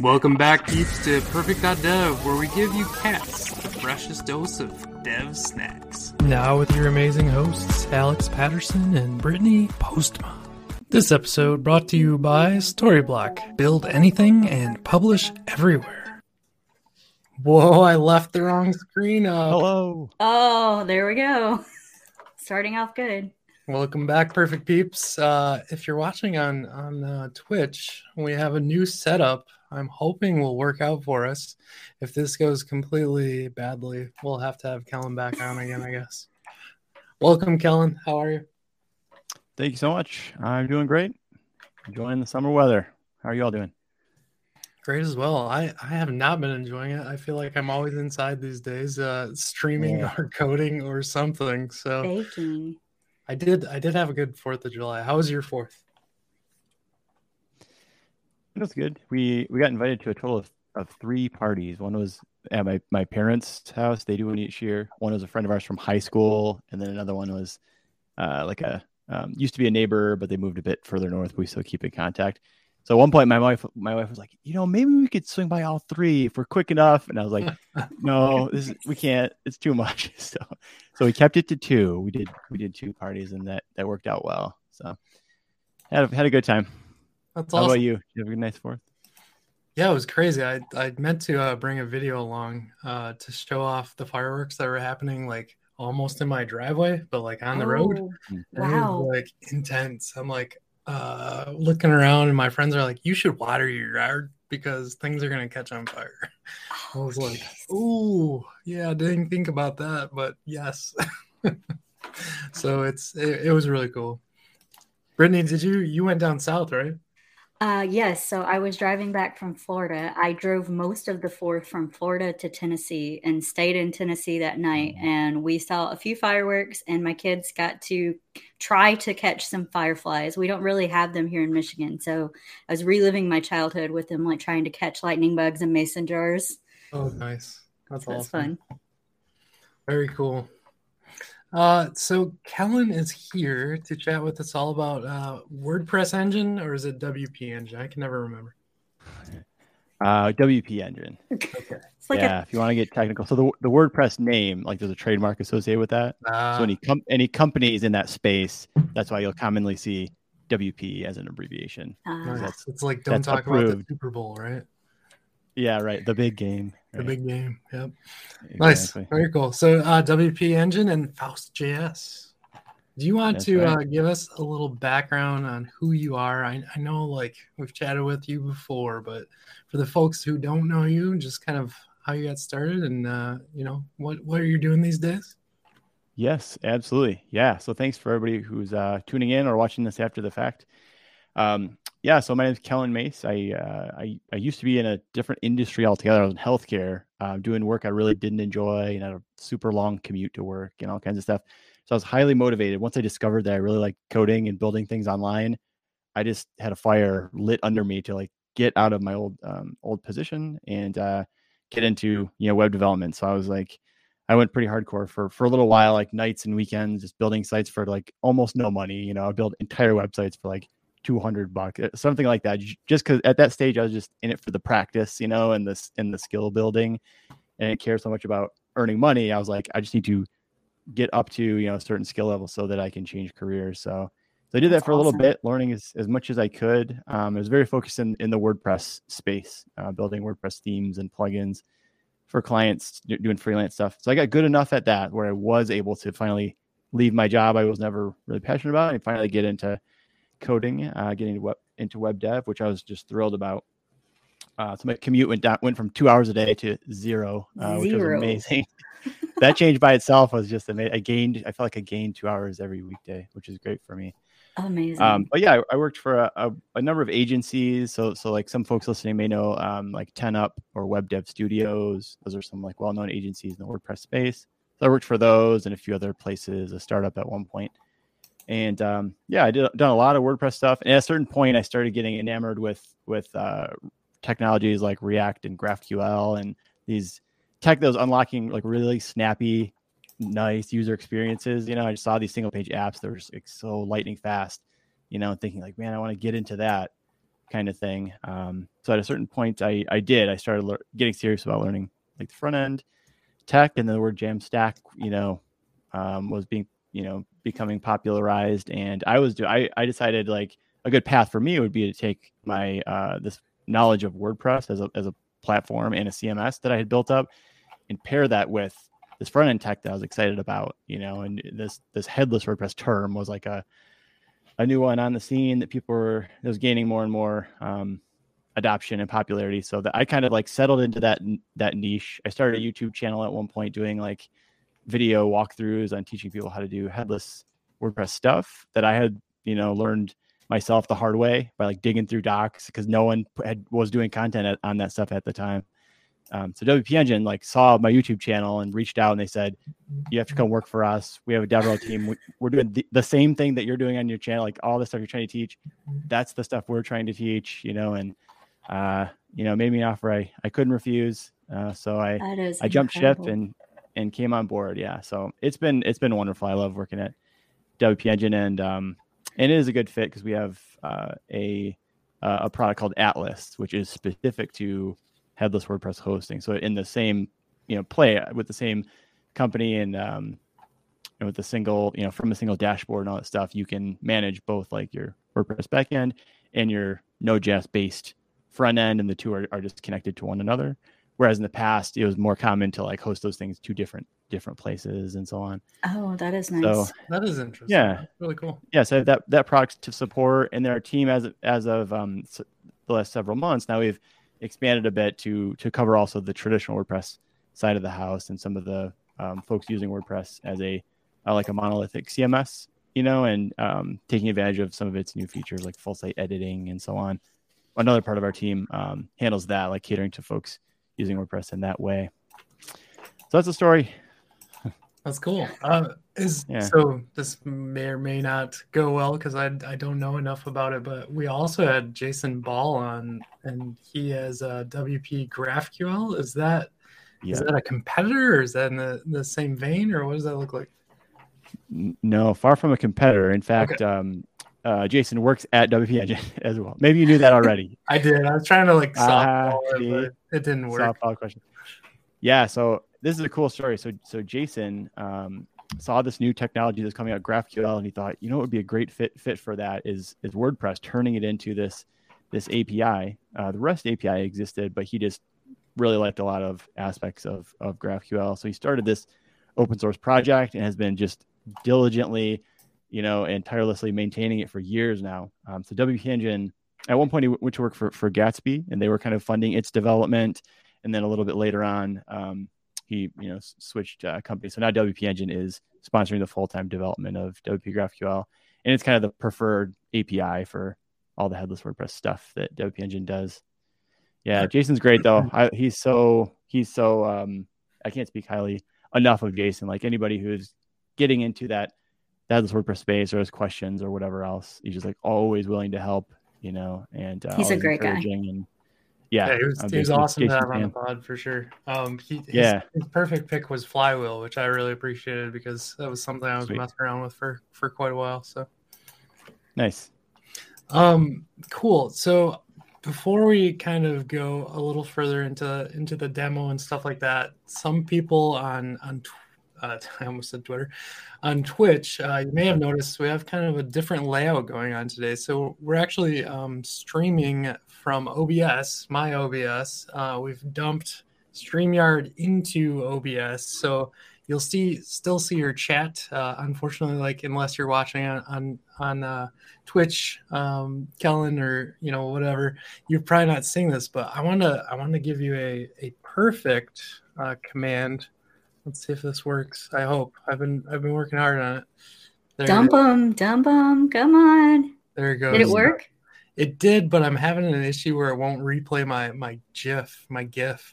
Welcome back, peeps, to Perfect.dev, where we give you cats the freshest dose of dev snacks. Now with your amazing hosts, Alex Patterson and Brittany Postma. This episode brought to you by Storyblock. Build anything and publish everywhere. Whoa, I left the wrong screen up. Hello. Oh, there we go. Starting off good. Welcome back, Perfect Peeps. If you're watching on Twitch, we have a new setup I'm hoping will work out for us. If this goes completely badly, we'll have to have Kellen back on again, I guess. Welcome, Kellen. How are you? Thank you so much. I'm doing great. Enjoying the summer weather. How are you all doing? Great as well. I have not been enjoying it. I feel like I'm always inside these days, streaming or coding or something. So baking. I did have a good 4th of July. How was your 4th? It was good. We got invited to a total of 3 parties. One was at my parents' house. They do one each year. One was a friend of ours from high school. And then another one was used to be a neighbor, but they moved a bit further north. But we still keep in contact. So at one point, my wife was like, maybe we could swing by all 3 if we're quick enough. And I was like, no, we can't. It's too much. So we kept it to 2. We did 2 parties, and that worked out well. So had a good time. That's awesome. How about you? Did you have a nice 4th? Yeah, it was crazy. I meant to bring a video along to show off the fireworks that were happening, like almost in my driveway, but like on the road. Wow. It was like intense. I'm like, looking around, and my friends are like, you should water your yard because things are going to catch on fire. I was like, ooh, yeah, I didn't think about that, but yes. So it was really cool. Brittany, you went down south, right? Yes. So I was driving back from Florida. I drove most of the 4th from Florida to Tennessee and stayed in Tennessee that night. And we saw a few fireworks, and my kids got to try to catch some fireflies. We don't really have them here in Michigan. So I was reliving my childhood with them, like trying to catch lightning bugs in mason jars. Oh, nice. That's awesome. Fun. Very cool. So Kellen is here to chat with us all about WordPress Engine, or is it WP Engine? I can never remember. WP Engine. Okay. If you want to get technical. So the WordPress name, like there's a trademark associated with that. So any companies in that space, that's why you'll commonly see WP as an abbreviation. It's like don't talk approved. About the Super Bowl, right? Yeah, right. The big game. Right? The big game. Yep. Exactly. Nice. Very cool. So WP Engine and Faust.js. Do you want give us a little background on who you are? I know like we've chatted with you before, but for the folks who don't know you, just kind of how you got started and what are you doing these days? Yes, absolutely. Yeah. So thanks for everybody who's tuning in or watching this after the fact. Yeah, so my name is Kellen Mace. I used to be in a different industry altogether. I was in healthcare, doing work I really didn't enjoy, and had a super long commute to work and all kinds of stuff. So I was highly motivated. Once I discovered that I really liked coding and building things online, I just had a fire lit under me to like get out of my old position and get into web development. So I was like, I went pretty hardcore for a little while, like nights and weekends, just building sites for like almost no money. I built entire websites for like $200, something like that, just because at that stage I was just in it for the practice, and this and the skill building, and I didn't care so much about earning money. I was like, I just need to get up to a certain skill level so that I can change careers. So I did that for a little bit, learning as much as I could. I was very focused in the WordPress space, building WordPress themes and plugins for clients, doing freelance stuff. So I got good enough at that where I was able to finally leave my job I was never really passionate about and finally get into coding, getting into web dev, which I was just thrilled about. So my commute went from 2 hours a day to zero. Which was amazing. That change by itself was just amazing. I felt like I gained 2 hours every weekday, which is great for me. Amazing. But yeah, I worked for a number of agencies. So like some folks listening may know, like 10UP or Web Dev Studios. Those are some like well-known agencies in the WordPress space. So I worked for those and a few other places, a startup at one point. And I done a lot of WordPress stuff. And at a certain point, I started getting enamored with technologies like React and GraphQL and these tech that was unlocking like really snappy, nice user experiences. I just saw these single page apps that were just, so lightning fast. Thinking like, man, I want to get into that. kind of thing. So at a certain point, I started getting serious about learning like the front end tech, and the word Jamstack, was becoming popularized. And I decided like a good path for me would be to take my this knowledge of WordPress as a platform and a CMS that I had built up, and pair that with this front end tech that I was excited about, and this headless WordPress term was like a new one on the scene that it was gaining more and more adoption and popularity. So that I kind of like settled into that niche. I started a YouTube channel at one point doing like video walkthroughs on teaching people how to do headless WordPress stuff that I had, learned myself the hard way by like digging through docs, because no one was doing content on that stuff at the time. So WP Engine like saw my YouTube channel and reached out, and they said, "You have to come work for us. We have a DevRel team. We're doing the same thing that you're doing on your channel. Like all the stuff you're trying to teach, that's the stuff we're trying to teach." And made me an offer I couldn't refuse. So I jumped ship and came on board. Yeah. So it's been wonderful. I love working at WP Engine, and it is a good fit because we have a product called Atlas, which is specific to headless WordPress hosting. So in the same, play with the same company and with a single, from a single dashboard and all that stuff, you can manage both like your WordPress backend and your Node.js based front end. And the two are just connected to one another. Whereas in the past, it was more common to like host those things to different places and so on. Oh, that is nice. So, that is interesting. Yeah. That's really cool. Yeah. So that product to support, and our team as of the last several months, now we've expanded a bit to cover also the traditional WordPress side of the house and some of the folks using WordPress as a monolithic CMS, and taking advantage of some of its new features like full site editing and so on. Another part of our team handles that, like catering to folks using WordPress in that way. So that's the story. That's cool. So this may or may not go well because I don't know enough about it, but we also had Jason Ball on, and he has WP GraphQL. Is that a competitor, or is that in the same vein, or what does that look like? No, far from a competitor. In fact, okay. Jason works at WP Engine as well. Maybe you knew that already. I did. I was trying to like softball it, but it didn't work. Softball question. Yeah, so this is a cool story. So Jason saw this new technology that's coming out, GraphQL, and he thought, what would be a great fit for that is WordPress, turning it into this API. The REST API existed, but he just really liked a lot of aspects of GraphQL. So he started this open source project and has been just diligently, and tirelessly maintaining it for years now. So WP Engine, at one point he went to work for Gatsby, and they were kind of funding its development. And then a little bit later on, he switched companies. So now WP Engine is sponsoring the full-time development of WP GraphQL. And it's kind of the preferred API for all the headless WordPress stuff that WP Engine does. Yeah, Jason's great, though. He's so I can't speak highly enough of Jason. Like anybody who's getting into that headless WordPress space or has questions or whatever else, he's just like always willing to help, and he's a great guy. And, yeah, he was awesome to have on the pod for sure. His perfect pick was Flywheel, which I really appreciated because that was something I was messing around with for quite a while. So nice. Cool. So before we kind of go a little further into the demo and stuff like that, some people on I almost said Twitter, on Twitch, you may have noticed we have kind of a different layout going on today. So we're actually streaming from OBS, my OBS. We've dumped StreamYard into OBS. So you'll still see your chat. Unfortunately, like unless you're watching on Twitch, Kellen or whatever, you're probably not seeing this. But I want to give you a perfect command. Let's see if this works. I hope. I've been working hard on it. There Dump them. Come on. There it goes. Did it work? It did, but I'm having an issue where it won't replay my GIF,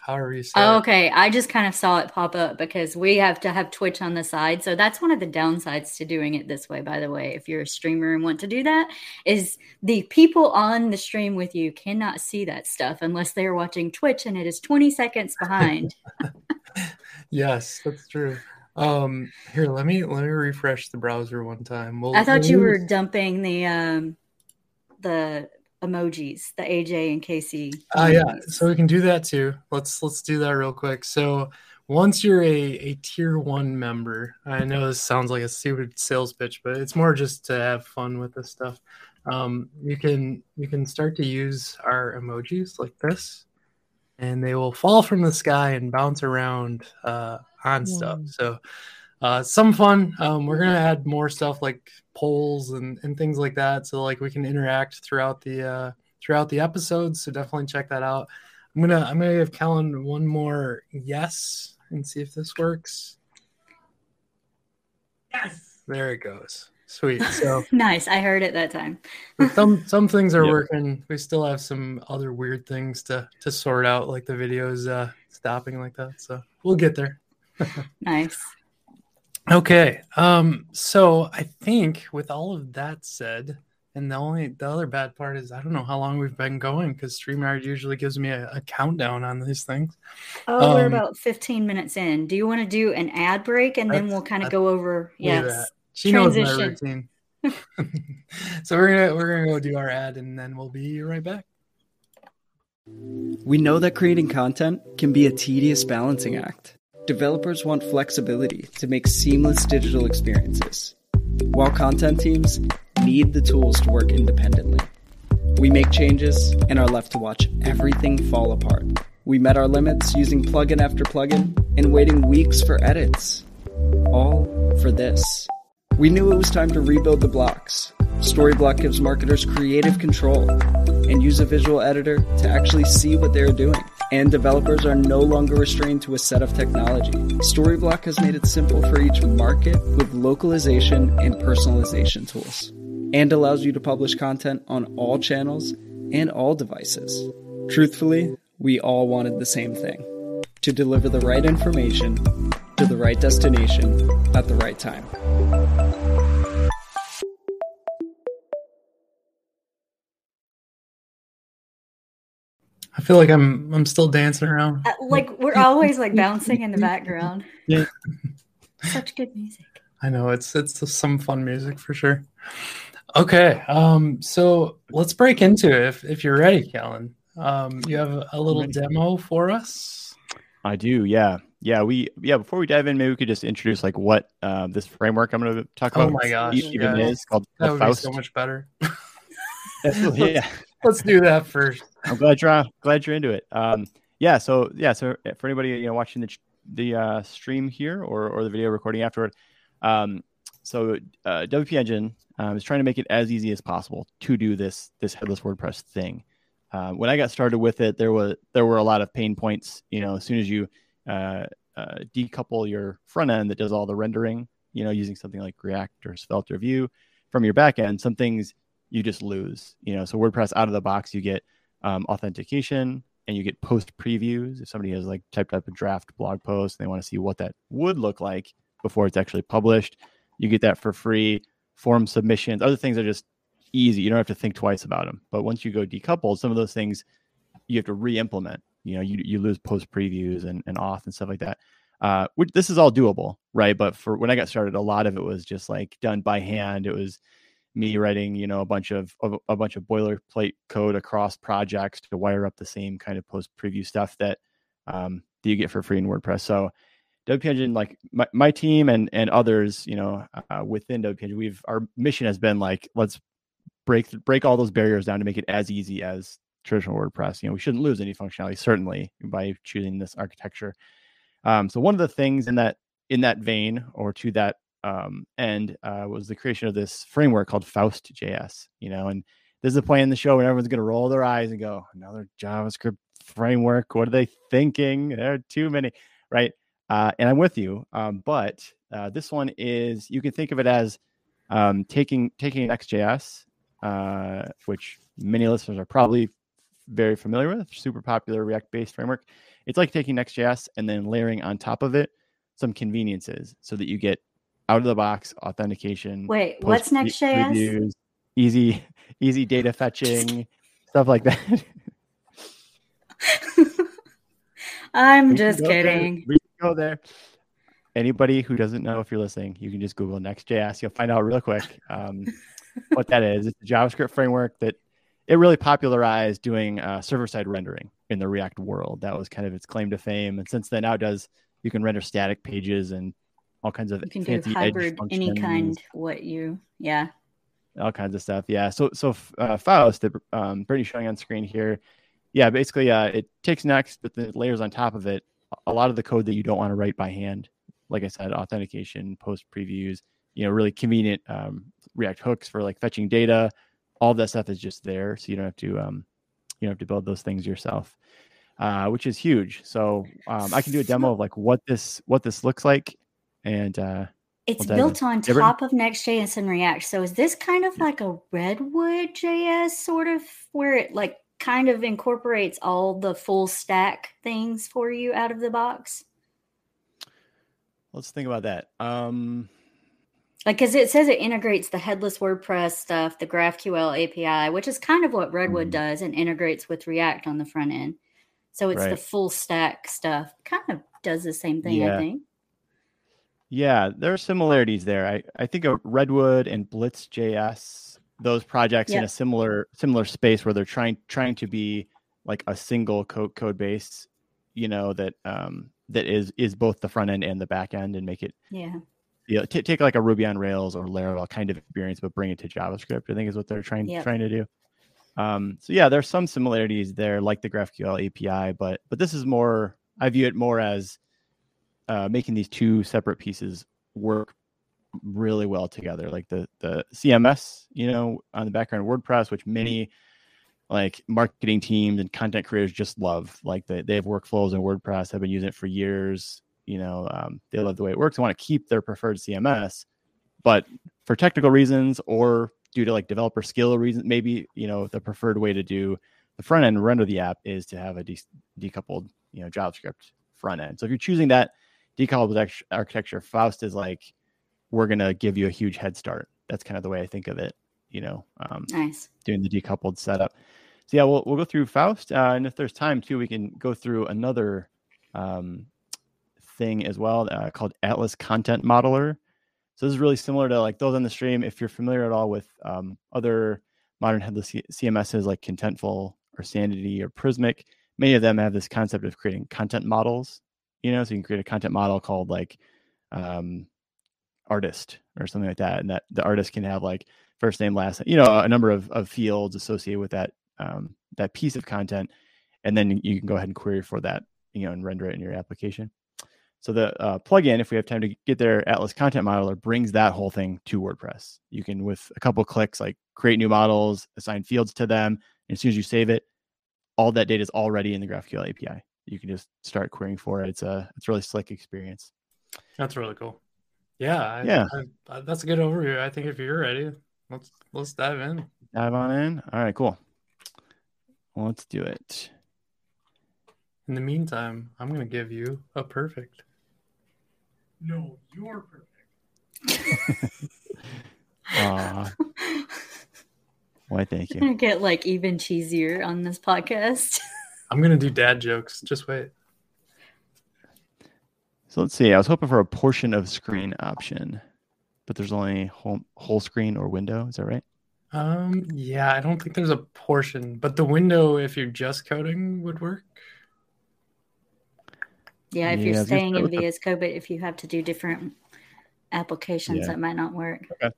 however you say it. Okay. I just kind of saw it pop up because we have to have Twitch on the side. So that's one of the downsides to doing it this way, by the way, if you're a streamer and want to do that, is the people on the stream with you cannot see that stuff unless they're watching Twitch, and it is 20 seconds behind. Yes, that's true. Here, let me refresh the browser one time. I thought you were dumping the emojis, the AJ and KC. Yeah, so we can do that too. Let's do that real quick. So once you're a tier one member, I know this sounds like a stupid sales pitch, but it's more just to have fun with this stuff. You can start to use our emojis like this, and they will fall from the sky and bounce around on stuff. So some fun. We're going to add more stuff like polls and things like that. So like we can interact throughout the episodes. So definitely check that out. I'm gonna give Kellen one more yes and see if this works. Yes. There it goes. Sweet. So nice. I heard it that time. some things are working. We still have some other weird things to sort out, like the videos stopping like that. So we'll get there. Nice. Okay. So I think with all of that said, and the other bad part is I don't know how long we've been going because StreamYard usually gives me a countdown on these things. Oh, we're about 15 minutes in. Do you want to do an ad break and then we'll kind of go over? Yes. She transition. Knows my routine. So we're gonna go do our ad and then we'll be right back. We know that creating content can be a tedious balancing act. Developers want flexibility to make seamless digital experiences, while content teams need the tools to work independently. We make changes and are left to watch everything fall apart. We met our limits using plugin after plugin and waiting weeks for edits. All for this. We knew it was time to rebuild the blocks. Storyblock gives marketers creative control and use a visual editor to actually see what they are doing. And developers are no longer restrained to a set of technology. Storyblock has made it simple for each market with localization and personalization tools, and allows you to publish content on all channels and all devices. Truthfully, we all wanted the same thing: to deliver the right information to the right destination at the right time. I feel like I'm still dancing around. Like we're always like bouncing in the background. Yeah. Such good music. I know it's some fun music for sure. Okay, so let's break into it if you're ready, Kellen. You have a little demo for us? I do, yeah. Before we dive in, maybe we could just introduce like what this framework I'm going to talk about. Oh my gosh, is called Faust. That would be so much better. Yeah. Let's do that first. I'm glad you're into it. So for anybody watching the stream here or the video recording afterward, so WP Engine is trying to make it as easy as possible to do this headless WordPress thing. When I got started with it, there were a lot of pain points. As soon as you decouple your front end that does all the rendering, using something like React or Svelte or Vue from your back end, some things you just lose. So WordPress out of the box, you get authentication and you get post previews. If somebody has like typed up a draft blog post and they want to see what that would look like before it's actually published, you get that for free. Form submissions, other things are just easy. You don't have to think twice about them. But once you go decoupled, some of those things you have to re-implement. You lose post previews and auth and stuff like that. Which this is all doable, right? But for when I got started, a lot of it was just like done by hand. It was me writing, a bunch of boilerplate code across projects to wire up the same kind of post preview stuff that that you get for free in WordPress. So WP Engine, like my team and others, within WP Engine, our mission has been like, let's break all those barriers down to make it as easy as traditional WordPress. We shouldn't lose any functionality, certainly, by choosing this architecture. So one of the things in that vein or to that end was the creation of this framework called Faust.js. And this is a point in the show where everyone's going to roll their eyes and go, another JavaScript framework. What are they thinking? There are too many, right? And I'm with you, but this one is, you can think of it as taking Next.js, which many listeners are probably very familiar with, super popular React-based framework. It's like taking Next.js and then layering on top of it some conveniences so that you get out-of-the-box authentication. Wait, what's Next.js? Reviews, easy data fetching, stuff like that. I'm just kidding. Go there. Anybody who doesn't know, if you're listening, you can just Google Next.js. You'll find out real quick what that is. It's a JavaScript framework that it really popularized doing server-side rendering in the React world. That was kind of its claim to fame. And since then, now it does, you can render static pages and all kinds of fancy edge functions. You can do hybrid, any kind, yeah. All kinds of stuff, yeah. So Faust, that Brittany's showing on screen here, yeah, basically it takes Next, but the layers on top of it, a lot of the code that you don't want to write by hand. Like I said, authentication, post previews, really convenient React hooks for like fetching data. All that stuff is just there, so you don't have to build those things yourself, which is huge. So I can do a demo of like what this looks like, and it's built on top of Next.js and React. So is this kind of like a Redwood JS sort of where it like kind of incorporates all the full stack things for you out of the box? Let's think about that. Like, because it says it integrates the headless WordPress stuff, the GraphQL API, which is kind of what Redwood does and integrates with React on the front end. So it's the full stack stuff. Kind of does the same thing, I think. Yeah, there are similarities there. I think of Redwood and Blitz.js, those projects in a similar space where they're trying to be like a single code base, that that is both the front end and the back end, and make it take like a Ruby on Rails or Laravel kind of experience, but bring it to JavaScript, I think is what they're trying to do. So yeah, there's some similarities there, like the GraphQL API, but this is more, I view it more as making these two separate pieces work really well together. Like the CMS, on the background WordPress, which many like marketing teams and content creators just love. Like they have workflows in WordPress, have been using it for years. They love the way it works. They want to keep their preferred CMS, but for technical reasons or due to like developer skill reasons, maybe, the preferred way to do the front end render the app is to have a decoupled, JavaScript front end. So if you're choosing that decoupled architecture, Faust is like, we're going to give you a huge head start. That's kind of the way I think of it, nice. Doing the decoupled setup. So yeah, we'll go through Faust. And if there's time too, we can go through another, thing as well called Atlas Content Modeler. So this is really similar to like those on the stream. If you're familiar at all with other modern headless CMSs like Contentful or Sanity or Prismic, many of them have this concept of creating content models. So you can create a content model called like artist or something like that, and that the artist can have like first name, last name, a number of fields associated with that that piece of content, and then you can go ahead and query for that, and render it in your application. So the plugin, if we have time to get there, Atlas Content Modeler brings that whole thing to WordPress. You can, with a couple clicks, like create new models, assign fields to them. And as soon as you save it, all that data is already in the GraphQL API. You can just start querying for it. It's a really slick experience. That's really cool. Yeah, that's a good overview. I think if you're ready, let's dive in. Dive on in. All right, cool. Well, let's do it. In the meantime, I'm going to give you a perfect. No, you're perfect. Why, thank you. I'm going to get like even cheesier on this podcast. I'm going to do dad jokes. Just wait. So let's see. I was hoping for a portion of screen option, but there's only whole screen or window. Is that right? Yeah, I don't think there's a portion, but the window, if you're just coding, would work. Yeah, if you're staying in VS Code, but if you have to do different applications, that might not work. Okay.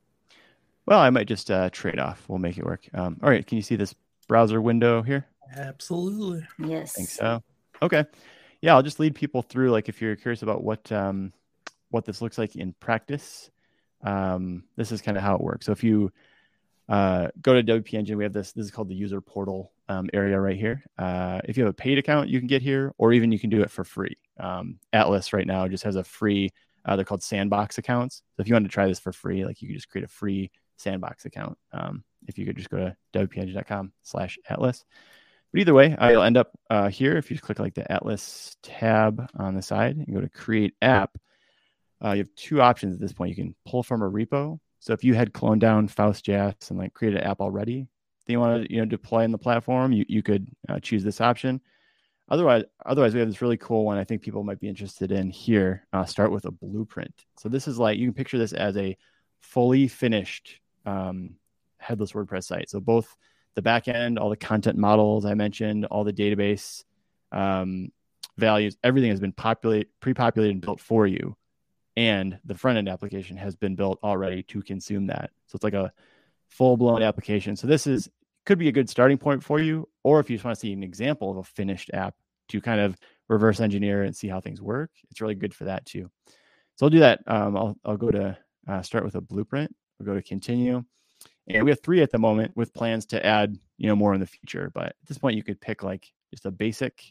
Well, I might just trade off. We'll make it work. All right. Can you see this browser window here? Absolutely. Yes. I think so. Okay. Yeah, I'll just lead people through, like, if you're curious about what this looks like in practice, this is kind of how it works. So if you go to WP Engine, we have this is called the user portal area right here. If you have a paid account, you can get here, or even you can do it for free. Atlas right now just has a free, they're called sandbox accounts. So if you want to try this for free, like you could just create a free sandbox account. If you could just go to wpengine.com/Atlas, but either way, you'll end up here. If you just click like the Atlas tab on the side and go to create app, you have two options at this point. You can pull from a repo. So if you had cloned down Faust.js and like created an app already that you want to deploy in the platform, you could choose this option. Otherwise, we have this really cool one I think people might be interested in here. Start with a blueprint. So this is like, you can picture this as a fully finished headless WordPress site. So both the backend, all the content models I mentioned, all the database values, everything has been pre-populated and built for you. And the front-end application has been built already to consume that. So it's like a full-blown application. So this is could be a good starting point for you, or if you just want to see an example of a finished app to kind of reverse engineer and see how things work, it's really good for that too. So I'll do that. I'll go to start with a blueprint. We'll go to continue. And we have 3 at the moment with plans to add, more in the future. But at this point, you could pick like just a basic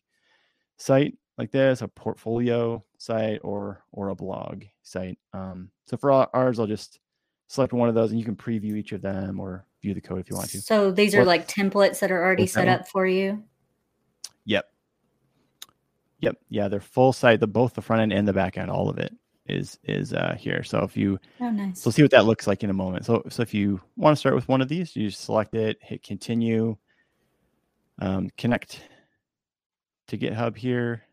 site like this, a portfolio site, or a blog site. So for ours, I'll just select one of those, and you can preview each of them or view the code if you want to. So these are like templates that are already set up for you? Yep. Yeah, they're full site, both the front end and the back end, all of it is here. So if you, we'll see what that looks like in a moment. So if you want to start with one of these, you just select it, hit continue, connect to GitHub here,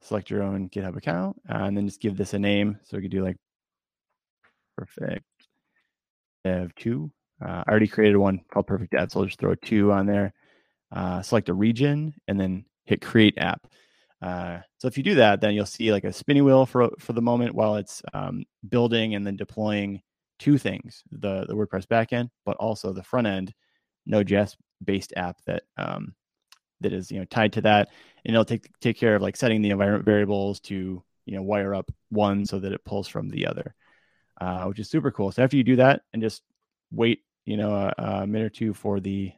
select your own GitHub account, and then just give this a name. So we could do like Perfect.dev 2. I already created one called Perfect.dev, so I'll just throw 2 on there. Select a region and then hit create app. So if you do that, then you'll see like a spinning wheel for the moment while it's building and then deploying 2 things, the WordPress backend, but also the front end Node.js based app that is tied to that. And it'll take care of like setting the environment variables to wire up one so that it pulls from the other, which is super cool. So after you do that and just wait a minute or 2 for the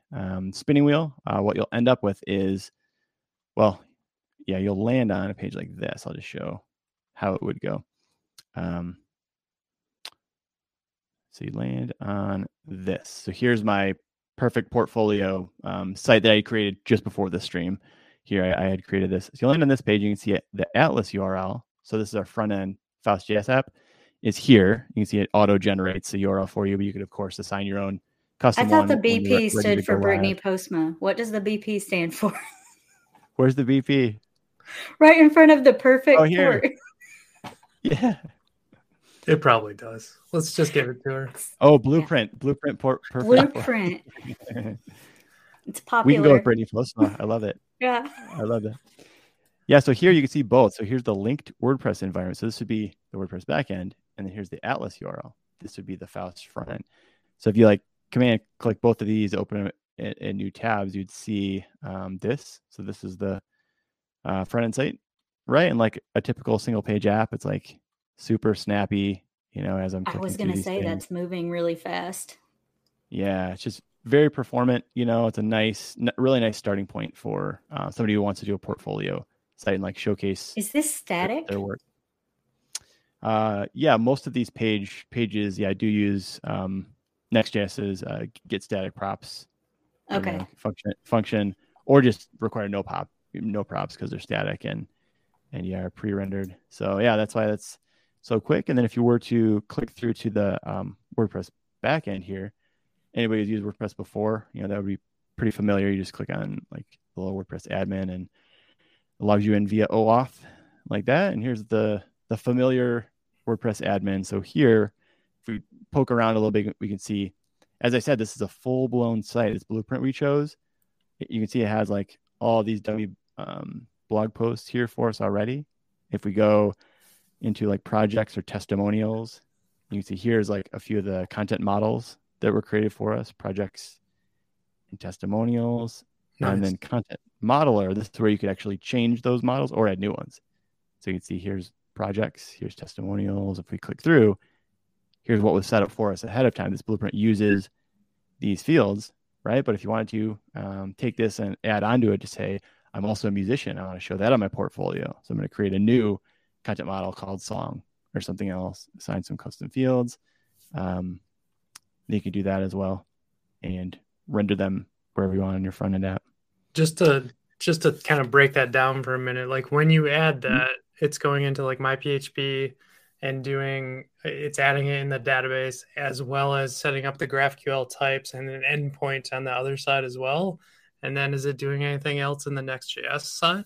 spinning wheel, what you'll end up with is, you'll land on a page like this. I'll just show how it would go. So you land on this. So here's my perfect portfolio site that I created just before the stream. Here I had created this. So you land on this page. You can see it, the Atlas URL. So this is our front end Faust.js app. It's here. You can see it auto generates the URL for you, but you could of course assign your own custom. I thought the BP stood for Brittany Postma. What does the BP stand for? Where's the BP? Right in front of the perfect port. Yeah. It probably does. Let's just give it to her. Oh, blueprint. Yeah. Blueprint port perfect. Blueprint. It's popular. We can go with Brittany Postma. I love it. Yeah. I love it. Yeah. So here you can see both. So here's the linked WordPress environment. So this would be the WordPress backend. And then here's the Atlas URL. This would be the Faust front end. So if you like command click both of these, open in new tabs, you'd see this. So this is the front end site, right? And like a typical single page app, it's like super snappy, as I'm clicking. I was going to say that's moving really fast. Yeah, it's just very performant. It's a really nice starting point for somebody who wants to do a portfolio site and like showcase. Is this static? Their work. Yeah, most of these pages. Yeah, I do use Next.js's get static props. Okay. Function, or just require no props because they're static and are pre-rendered. So yeah, that's why that's so quick. And then if you were to click through to the WordPress backend here, anybody who's used WordPress before, that would be pretty familiar. You just click on like the little WordPress admin and logs you in via OAuth like that. And here's the familiar WordPress admin. So here, if we poke around a little bit, we can see. As I said, this is a full-blown site. This blueprint we chose, you can see it has like all these blog posts here for us already. If we go into like projects or testimonials, you can see here's like a few of the content models that were created for us, projects and testimonials. Nice. And then Content Modeler. This is where you could actually change those models or add new ones. So you can see here's projects, here's testimonials. If we click through, here's what was set up for us ahead of time. This blueprint uses these fields, right? But if you wanted to take this and add onto it to say, I'm also a musician, I want to show that on my portfolio. So I'm going to create a new content model called song or something else, assign some custom fields. You can do that as well and render them wherever you want on your front end app. Just to kind of break that down for a minute, like when you add that, it's going into like my PHP and it's adding it in the database as well as setting up the GraphQL types and an endpoint on the other side as well. And then is it doing anything else in the Next.js side?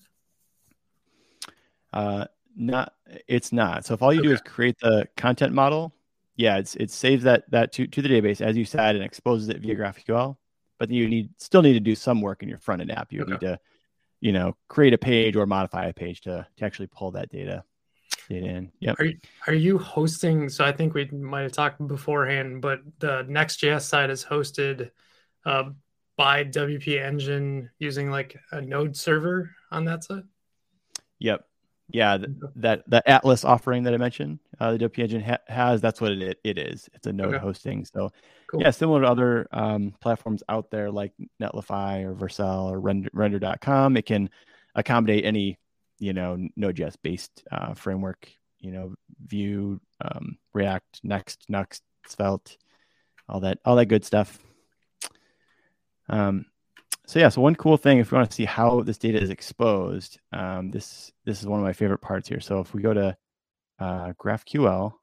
It's not. So if all you do is create the content model, it saves that to the database, as you said, and exposes it via GraphQL. but you still need to do some work in your front end app. You need to, create a page or modify a page to actually pull that data in. Yep. Are you hosting? So I think we might have talked beforehand, but the Next.js side is hosted by WP Engine using like a node server on that side. Yep. Yeah, that Atlas offering that I mentioned, the WP Engine has, that's what it is. It's a node hosting. So yeah, similar to other platforms out there like Netlify or Vercel or render.com, it can accommodate any, Node.js based framework, Vue, React, Next, Svelte, all that good stuff. So one cool thing, if you want to see how this data is exposed, this is one of my favorite parts here. So if we go to GraphQL,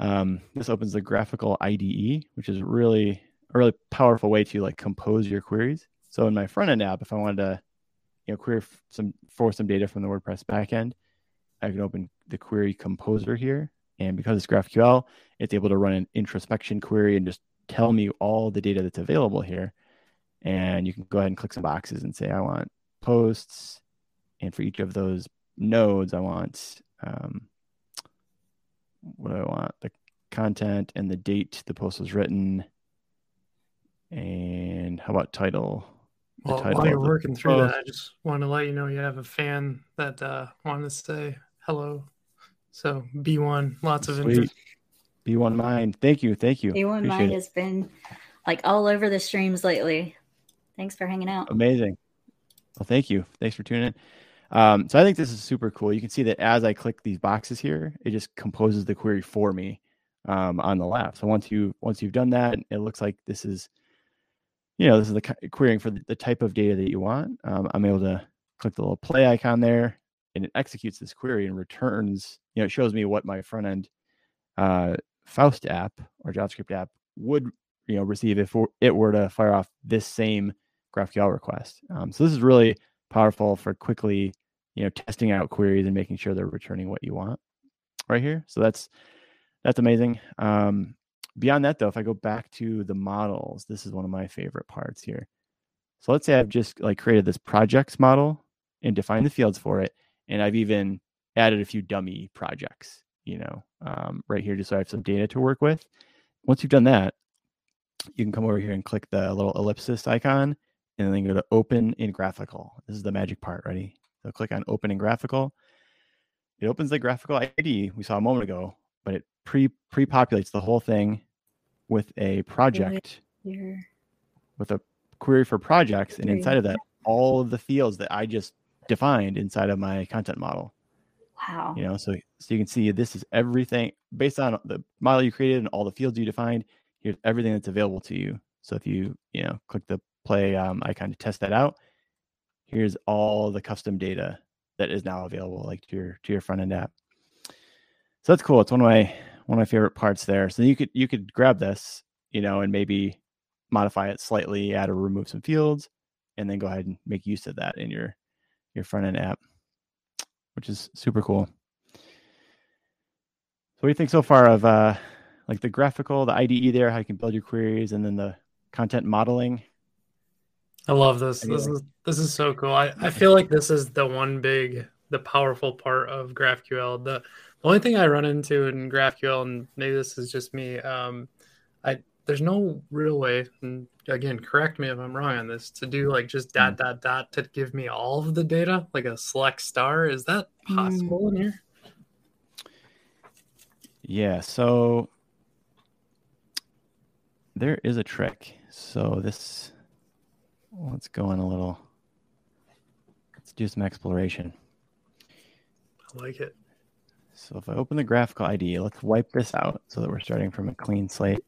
this opens the graphical IDE, which is really a really powerful way to like compose your queries. So in my front end app, if I wanted to, query some data from the WordPress backend, I can open the query composer here, and because it's GraphQL, it's able to run an introspection query and just tell me all the data that's available here. And you can go ahead and click some boxes and say, I want posts. And for each of those nodes, I want, the content and the date the post was written. And how about title? While you're working through that, I just want to let you know you have a fan that wanted to say hello. So B1, lots of interest. B1 Mind. Thank you. B1 Mind has been like all over the streams lately. Thanks for hanging out. Amazing. Well, thank you. Thanks for tuning in. So I think this is super cool. You can see that as I click these boxes here, it just composes the query for me on the left. So once you've done that, it looks like this is the querying for the type of data that you want. I'm able to click the little play icon there, and it executes this query and returns. It shows me what my front end Faust app or JavaScript app would receive if it were to fire off this same GraphQL request. So this is really powerful for quickly, testing out queries and making sure they're returning what you want right here. So that's amazing. Beyond that, though, if I go back to the models, this is one of my favorite parts here. So let's say I've just created this projects model and defined the fields for it. And I've even added a few dummy projects, right here, just so I have some data to work with. Once you've done that, you can come over here and click the little ellipsis icon and then go to open in graphical. This is the magic part. Ready? So click on open in graphical. It opens the graphical IDE we saw a moment ago, but it pre-populates the whole thing with a project, with a query for projects. And inside of that, all of the fields that I just defined inside of my content model. Wow. So you can see this is everything based on the model you created and all the fields you defined. Here's everything that's available to you. So if you, click the play icon to test that out, here's all the custom data that is now available, to your front end app. So that's cool. It's one of my favorite parts there. So you could grab this, and maybe modify it slightly, add or remove some fields, and then go ahead and make use of that in your front end app, which is super cool. So what do you think so far of the graphical, the IDE there, how you can build your queries, and then the content modeling? I love this. This is so cool. I feel like this is the powerful part of GraphQL. The only thing I run into in GraphQL, and maybe this is just me, there's no real way, and again, correct me if I'm wrong on this, to do just dot, dot, dot to give me all of the data, like a select star. Is that possible in here? Yeah, so there is a trick. So let's go in a little. Let's do some exploration. I like it. So if I open the graphical IDE, let's wipe this out so that we're starting from a clean slate.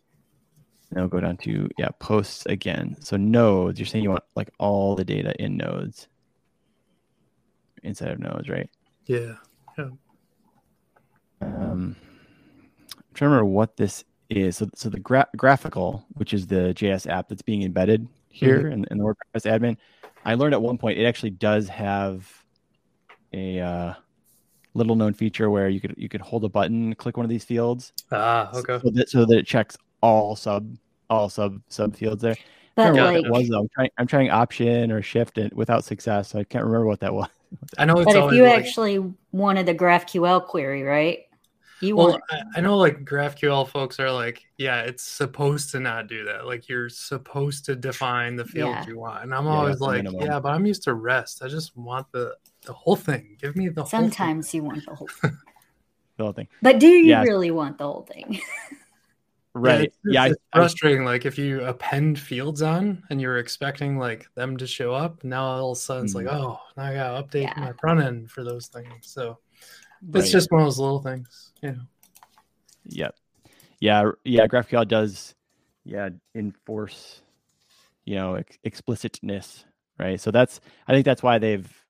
Now go down to posts again. So nodes, you're saying you want all the data in nodes inside of nodes, right? Yeah. I'm trying to remember what this is. So the graphical, which is the JS app that's being embedded here in the WordPress admin. I learned at one point it actually does have a little known feature where you could hold a button, click one of these fields. Okay. So that it checks all subfields there. But like, what was, I'm trying option or shift it without success. So I can't remember what that was. I know. But if you actually wanted the GraphQL query, right? I know like GraphQL folks are like, yeah, it's supposed to not do that. Like you're supposed to define the field you want. And I'm always like, yeah, but I'm used to REST. I just want the whole thing. Give me the whole thing. Sometimes you want the whole thing. The whole thing. But do you really want the whole thing? Right. It's frustrating. Like if you append fields on and you're expecting like them to show up, now all of a sudden it's like, oh, now I gotta update my front end for those things. So it's just one of those little things, you know. Yeah. GraphQL does, enforce, explicitness, right? So I think that's why they've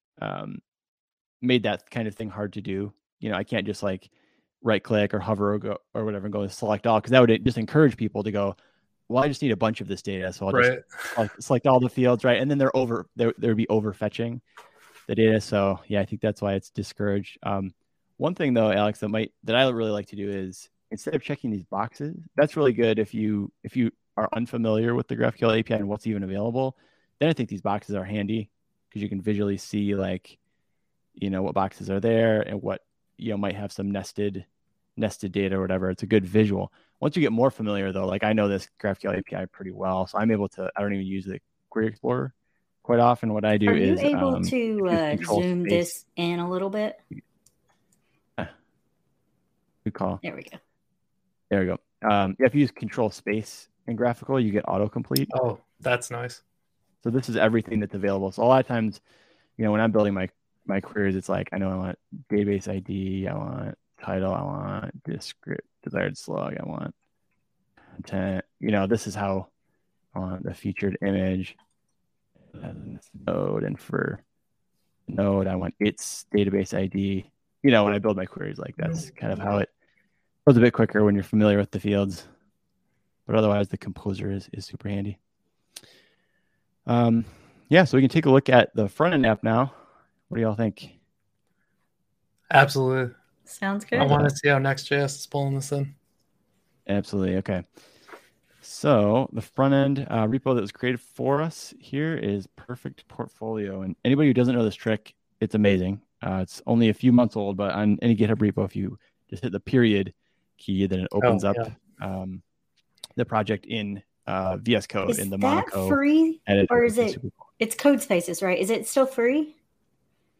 made that kind of thing hard to do. You know, I can't just like right click or hover or go or whatever and go select all, because that would just encourage people to go, well, I just need a bunch of this data, so I'll just select all the fields, right? And then there would be overfetching the data. So I think that's why it's discouraged. One thing though, Alex, that I really like to do is instead of checking these boxes, that's really good if you are unfamiliar with the GraphQL API and what's even available. Then I think these boxes are handy because you can visually see like, what boxes are there and what might have some nested data or whatever. It's a good visual. Once you get more familiar though, like I know this GraphQL API pretty well, so I'm able to, I don't even use the Query Explorer quite often. What I do is... Are you able to zoom this in a little bit? Good call. There we go. If you use Control Space in GraphQL, you get autocomplete. Oh, that's nice. So this is everything that's available. So a lot of times, when I'm building my queries, it's like, I know I want database ID, I want title, I want desired slug, I want content. This is how I want the featured image. Node, and for node, I want its database ID. When I build my queries, like that's kind of how it goes, a bit quicker when you're familiar with the fields. But otherwise, the composer is super handy. So we can take a look at the front end app now. What do y'all think? Absolutely. Sounds good. I want to see how Next.js is pulling this in. Absolutely. Okay. So the front end repo that was created for us here is Perfect Portfolio. And anybody who doesn't know this trick, it's amazing. It's only a few months old, but on any GitHub repo, if you just hit the period key, then it opens the project in VS Code. Is in the Monaco. Is that free? Or is it? Cool. It's code spaces, right? Is it still free?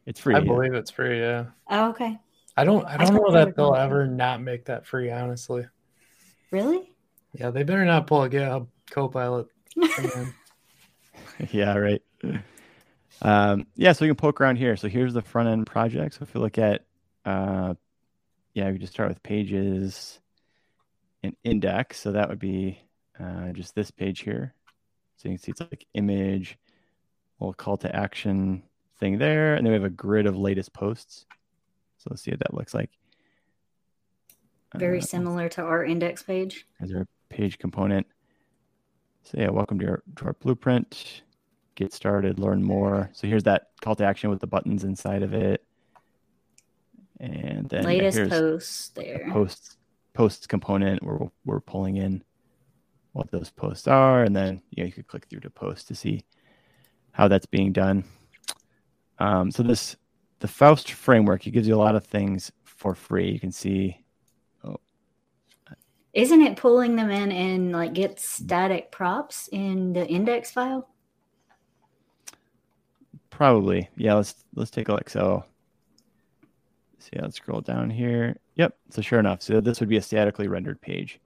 It's free. I believe it's free. Yeah. Oh, okay. I don't know that they'll ever not make that free. Honestly. Really? Yeah, they better not pull a GitHub Copilot. Yeah, right. So you can poke around here. So here's the front end project. So if you look at, we just start with pages and index. So that would be just this page here. So you can see it's like image, little call to action thing there. And then we have a grid of latest posts. So let's see what that looks like. Very similar to our index page. As our page component. So welcome to our blueprint. Get started, learn more. So here's that call to action with the buttons inside of it. And then latest posts there. The posts component where we're pulling in what those posts are. And then you could click through to posts to see how that's being done. So the Faust framework, it gives you a lot of things for free. You can see. Isn't it pulling them in and like get static props in the index file? Probably. Yeah, let's take a look. So let's scroll down here. Yep. So sure enough. So this would be a statically rendered page.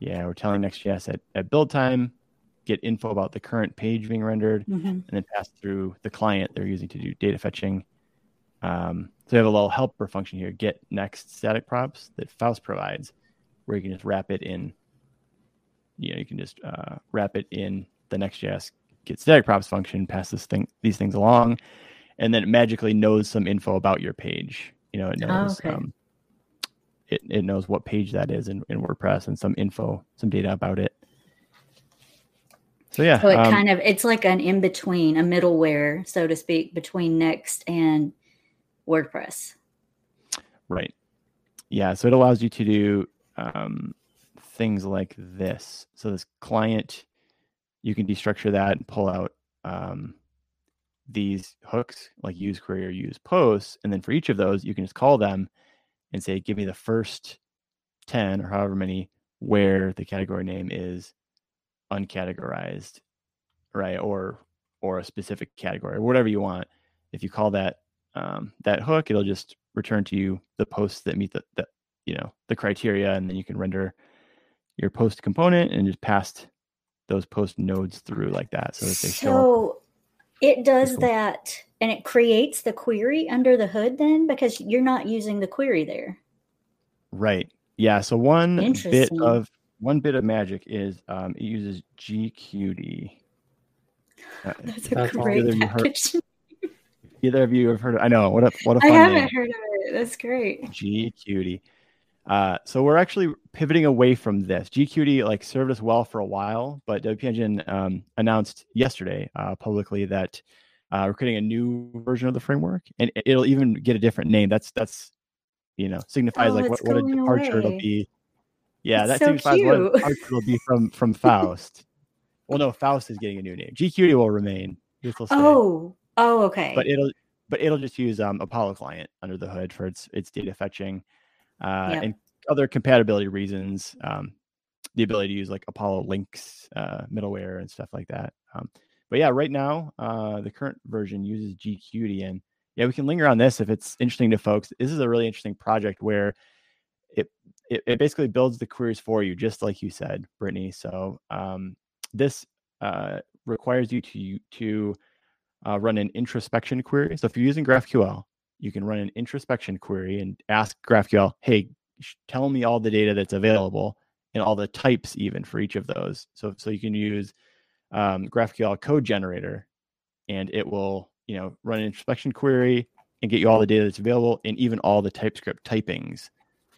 Yeah, we're telling Next.js at build time, get info about the current page being rendered, and then pass through the client they're using to do data fetching. So we have a little helper function here, get next static props that Faust provides, where you can just wrap it in. You can just wrap it in the Next.js get static props function, pass these things along, and then it magically knows some info about your page. It knows it knows what page that is in WordPress and some info, some data about it. So yeah. So it kind of, it's like an in-between, a middleware, so to speak, between Next and WordPress. Right. Yeah. So it allows you to do things like this. So this client you can destructure that and pull out these hooks like use query or use posts. And then for each of those, you can just call them and say, give me the first 10 or however many where the category name is uncategorized, right? Or a specific category or whatever you want. If you call that that hook, it'll just return to you the posts that meet the you know, the criteria, and then you can render your post component and just pass those post nodes through like that. So that they show up. It does that, and it creates the query under the hood then, because you're not using the query there. Right. Yeah. So one bit of magic is it uses GQD. That's a great package. Either of you have heard of it? I know. What a fun I haven't name. Heard of it. That's great. GQD. So we're actually pivoting away from this. GQD like served us well for a while, but WP Engine announced yesterday publicly that we're creating a new version of the framework, and it'll even get a different name. That's you know, signifies like what a departure it'll be. Yeah, that signifies what a departure it'll be from Faust. Well, no, Faust is getting a new name. GQD will remain. Oh, okay. But it'll just use Apollo client under the hood for its data fetching. Yep. And other compatibility reasons, the ability to use like Apollo links, middleware and stuff like that. But yeah, right now, the current version uses GQD, and yeah, we can linger on this if it's interesting to folks. This is a really interesting project where it basically builds the queries for you, just like you said, Brittany. So this requires you to run an introspection query. So if you're using GraphQL, you can run an introspection query and ask GraphQL, hey, tell me all the data that's available and all the types even for each of those. So you can use GraphQL code generator, and it will, you know, run an introspection query and get you all the data that's available and even all the TypeScript typings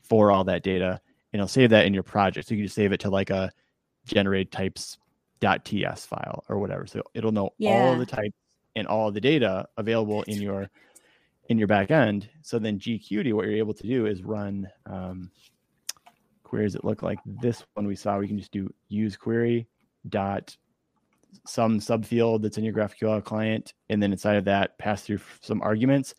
for all that data. And it'll save that in your project. So you can just save it to like a generatetypes.ts file or whatever. So it'll know all the types and all the data available in your back end. So then GQD, what you're able to do is run queries that look like this one we saw. We can just do use query dot some subfield that's in your GraphQL client, and then inside of that pass through some arguments,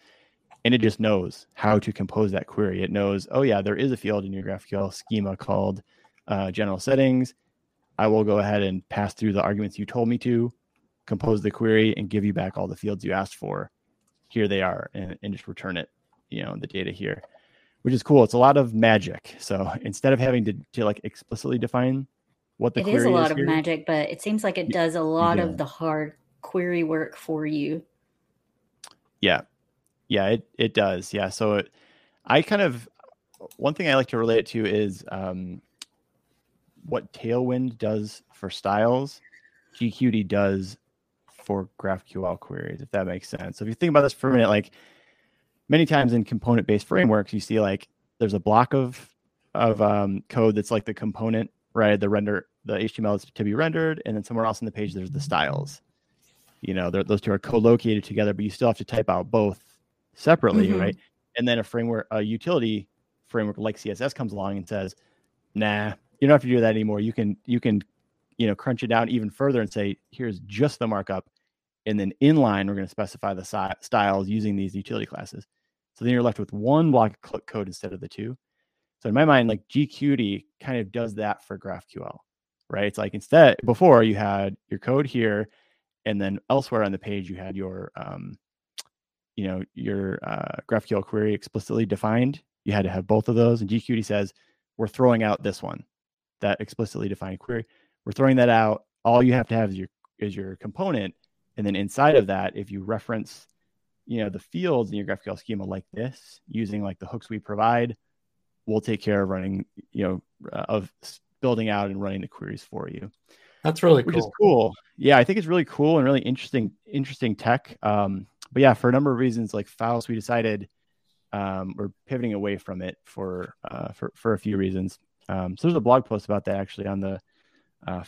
and it just knows how to compose that query. It knows, oh yeah, there is a field in your GraphQL schema called general settings. I will go ahead and pass through the arguments you told me to, compose the query, and give you back all the fields you asked for. Here they are, and just return it, you know, the data here, which is cool. It's a lot of magic. So instead of having to like explicitly define what the query is. It is a lot of magic, but it seems like it does a lot of the hard query work for you. Yeah. Yeah, it does. Yeah. So one thing I like to relate it to is what Tailwind does for styles, GQD does for GraphQL queries, if that makes sense. So if you think about this for a minute, like many times in component-based frameworks, you see like there's a block of code that's like the component, right? The HTML is to be rendered, and then somewhere else on the page there's the styles. You know, those two are co-located together, but you still have to type out both separately, right? And then a utility framework like CSS comes along and says, "Nah, you don't have to do that anymore. You can." You know, crunch it down even further and say, here's just the markup. And then inline, we're going to specify the styles using these utility classes. So then you're left with one block of code instead of the two. So in my mind, like GQD kind of does that for GraphQL, right? It's like before you had your code here, and then elsewhere on the page, you had your GraphQL query explicitly defined. You had to have both of those. And GQD says, we're throwing out this one, that explicitly defined query. We're throwing that out. All you have to have is your component. And then inside of that, if you reference, you know, the fields in your GraphQL schema like this, using like the hooks we provide, we'll take care of running, you know, of building out and running the queries for you. That's really cool. Which is cool. Yeah, I think it's really cool and really interesting tech. But yeah, for a number of reasons, like Faust, we decided we're pivoting away from it for a few reasons. So there's a blog post about that actually on the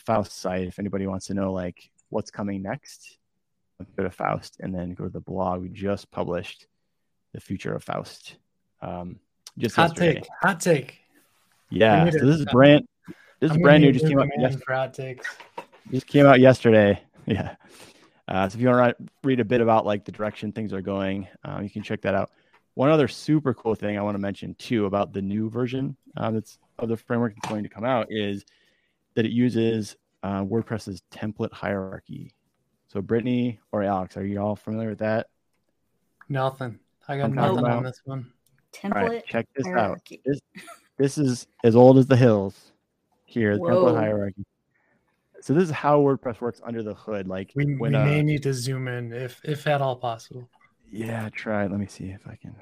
Faust site. If anybody wants to know like what's coming next, go to Faust and then go to the blog. We just published the future of Faust. Just hot take. Yeah, so this is brand new. Just came up yesterday. Just came out yesterday. Yeah. So if you want to read a bit about like the direction things are going, you can check that out. One other super cool thing I want to mention too about the new version that's of the framework that's going to come out is that it uses WordPress's template hierarchy. So Brittany or Alex, are you all familiar with that? Nothing. I got nothing on this one. Template. All right, check this hierarchy out. This is as old as the hills here, the template hierarchy. So this is how WordPress works under the hood. Like we may need to zoom in if at all possible. Yeah, try it. Let me see if I can.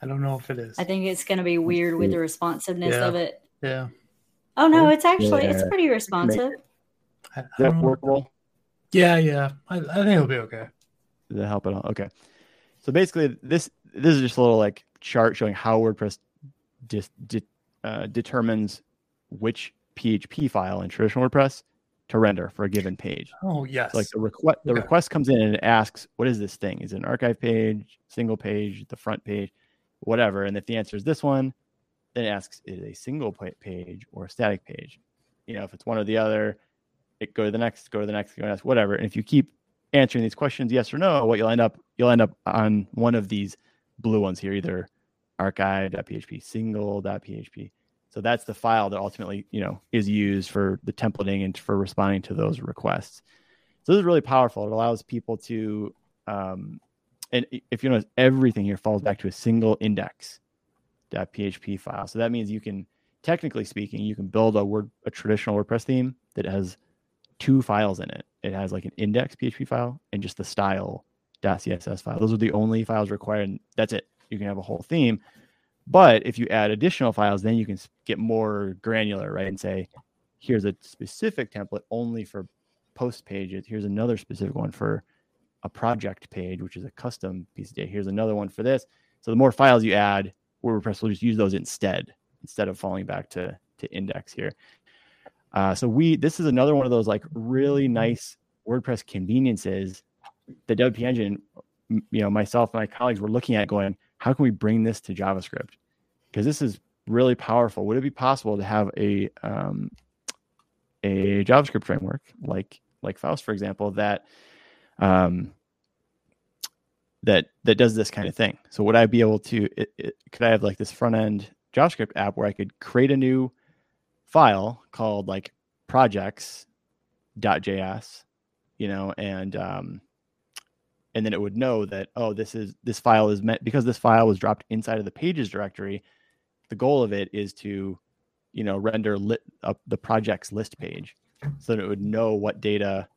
I don't know if it is. I think it's going to be weird with the responsiveness of it. Yeah. Oh, no, it's actually, it's pretty responsive. Is that workable? Yeah, yeah. I think it'll be okay. Does that help at all? Okay. So basically, this is just a little like chart showing how WordPress determines which PHP file in traditional WordPress to render for a given page. Oh, yes. So like the request comes in and it asks, what is this thing? Is it an archive page, single page, the front page, whatever? And if the answer is this one, then it asks, is it a single page or a static page? You know, if it's one or the other, it go to the next, whatever. And if you keep answering these questions, yes or no, what you'll end up on one of these blue ones here, either archive.php, single.php. So that's the file that ultimately, you know, is used for the templating and for responding to those requests. So this is really powerful. It allows people to, and if you notice, everything here falls back to a single index.php file. So that means you can, technically speaking, you can build a traditional WordPress theme that has two files in it. It has like an index.php file and just the style.css file. Those are the only files required, and that's it. You can have a whole theme. But if you add additional files, then you can get more granular, right? And say, here's a specific template only for post pages. Here's another specific one for a project page, which is a custom piece of data. Here's another one for this. So the more files you add, WordPress will just use those instead of falling back to index here. So this is another one of those like really nice WordPress conveniences that WP Engine, you know, myself and my colleagues were looking at going, how can we bring this to JavaScript? Because this is really powerful. Would it be possible to have a JavaScript framework like Faust, for example, that does this kind of thing? So would I be able to? Could I have like this front end JavaScript app where I could create a new file called like projects.js, you know, and then it would know that, oh, this file is meant because this file was dropped inside of the pages directory. The goal of it is to, you know, render up the projects list page, so that it would know what data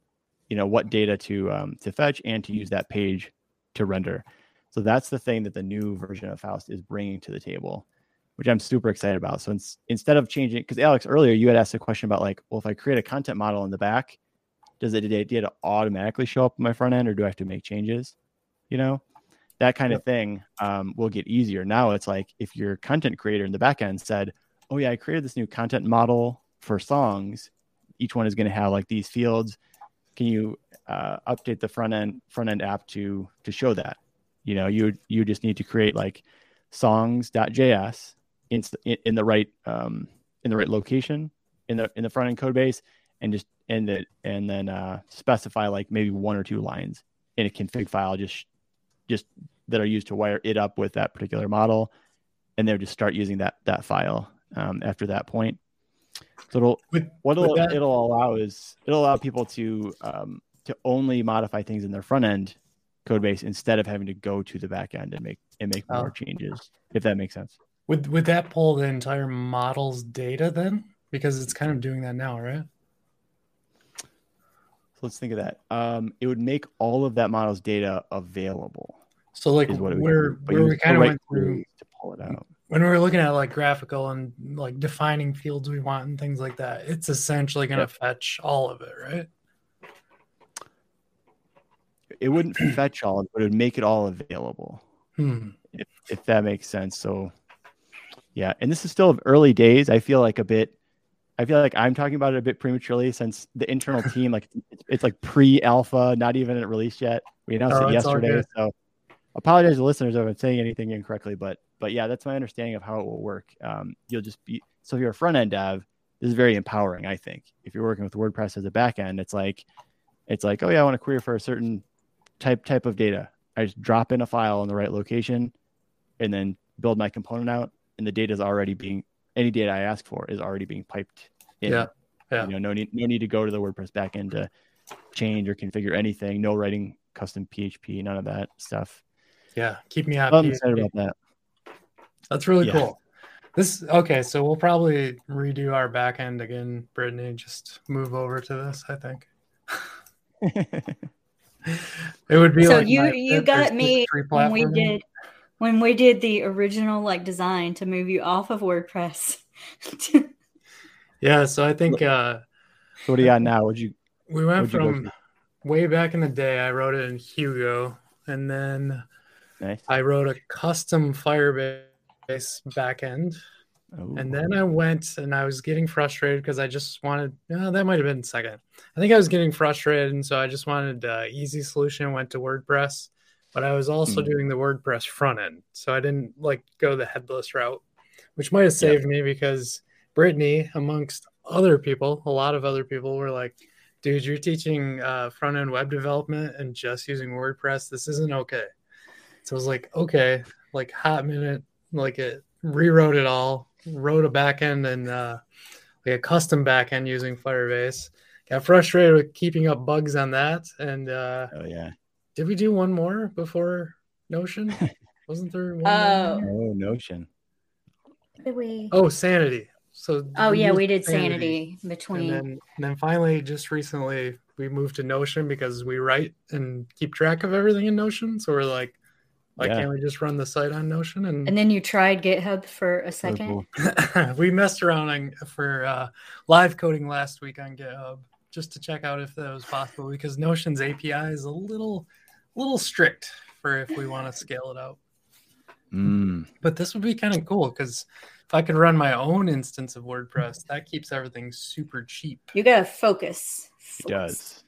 to fetch and to use that page to render. So that's the thing that the new version of Faust is bringing to the table, which I'm super excited about. So instead of changing, because Alex, earlier you had asked a question about like, well, if I create a content model in the back, does the data automatically show up in my front end, or do I have to make changes? You know, that kind of thing will get easier. Now it's like if your content creator in the back end said, oh yeah, I created this new content model for songs. Each one is going to have like these fields. Can you update the front end app to show that? You know, you just need to create like songs.js in the right location in the front end code base, and just and then specify like maybe one or two lines in a config file just that are used to wire it up with that particular model, and they'll just start using that file after that point. So it'll allow people to only modify things in their front end code base instead of having to go to the back end and make more changes, if that makes sense. Would that pull the entire model's data then? Because it's kind of doing that now, right? Let's think of that. It would make all of that model's data available. So like where we kind of went through to pull it out. When we were looking at like graphical and like defining fields we want and things like that, it's essentially going to fetch all of it, right? It wouldn't fetch all of it, but it would make it all available. If that makes sense. So yeah, and this is still early days. I feel like I'm talking about it a bit prematurely, since the internal team, like it's like pre-alpha, not even at release yet. We announced it yesterday, so apologize to listeners if I'm saying anything incorrectly. But yeah, that's my understanding of how it will work. You'll just be, so if you're a front end dev, This is very empowering, I think. If you're working with WordPress as a backend, it's like, oh yeah, I want to query for a certain type of data. I just drop in a file in the right location and then build my component out, and the data is already being, any data I ask for is already being piped in. Yeah. You know, no need to go to the WordPress backend to change or configure anything. No writing custom PHP, none of that stuff. Yeah, keep me happy. I'm excited about that. That's really cool. Okay, so we'll probably redo our backend again, Brittany. Just move over to this, I think. It would be so like you got me when we did the original like design to move you off of WordPress. Yeah, so I think so what do you got now? We went from way back in the day, I wrote it in Hugo, and then I wrote a custom Firebase backend. Oh. And then I went and I was getting frustrated because I just wanted, that might have been second. I think I was getting frustrated. And so I just wanted an easy solution, went to WordPress, but I was also doing the WordPress front end. So I didn't like go the headless route, which might have saved me, because Brittany, amongst other people, a lot of other people were like, dude, you're teaching front end web development and just using WordPress. This isn't okay. So I was like, okay, like hot minute, like it rewrote it all. Wrote a backend and like a custom backend using Firebase. Got frustrated with keeping up bugs on that. And did we do one more before Notion? Wasn't there one? Oh, Notion. Did we? Oh, Sanity. So we did Sanity between. And then finally, just recently, we moved to Notion because we write and keep track of everything in Notion. So we're like, can't we just run the site on Notion? And then you tried GitHub for a second? Cool. We messed around for live coding last week on GitHub just to check out if that was possible, because Notion's API is a little strict for if we want to scale it out. But this would be kind of cool, because if I could run my own instance of WordPress, that keeps everything super cheap. You got to focus. It does.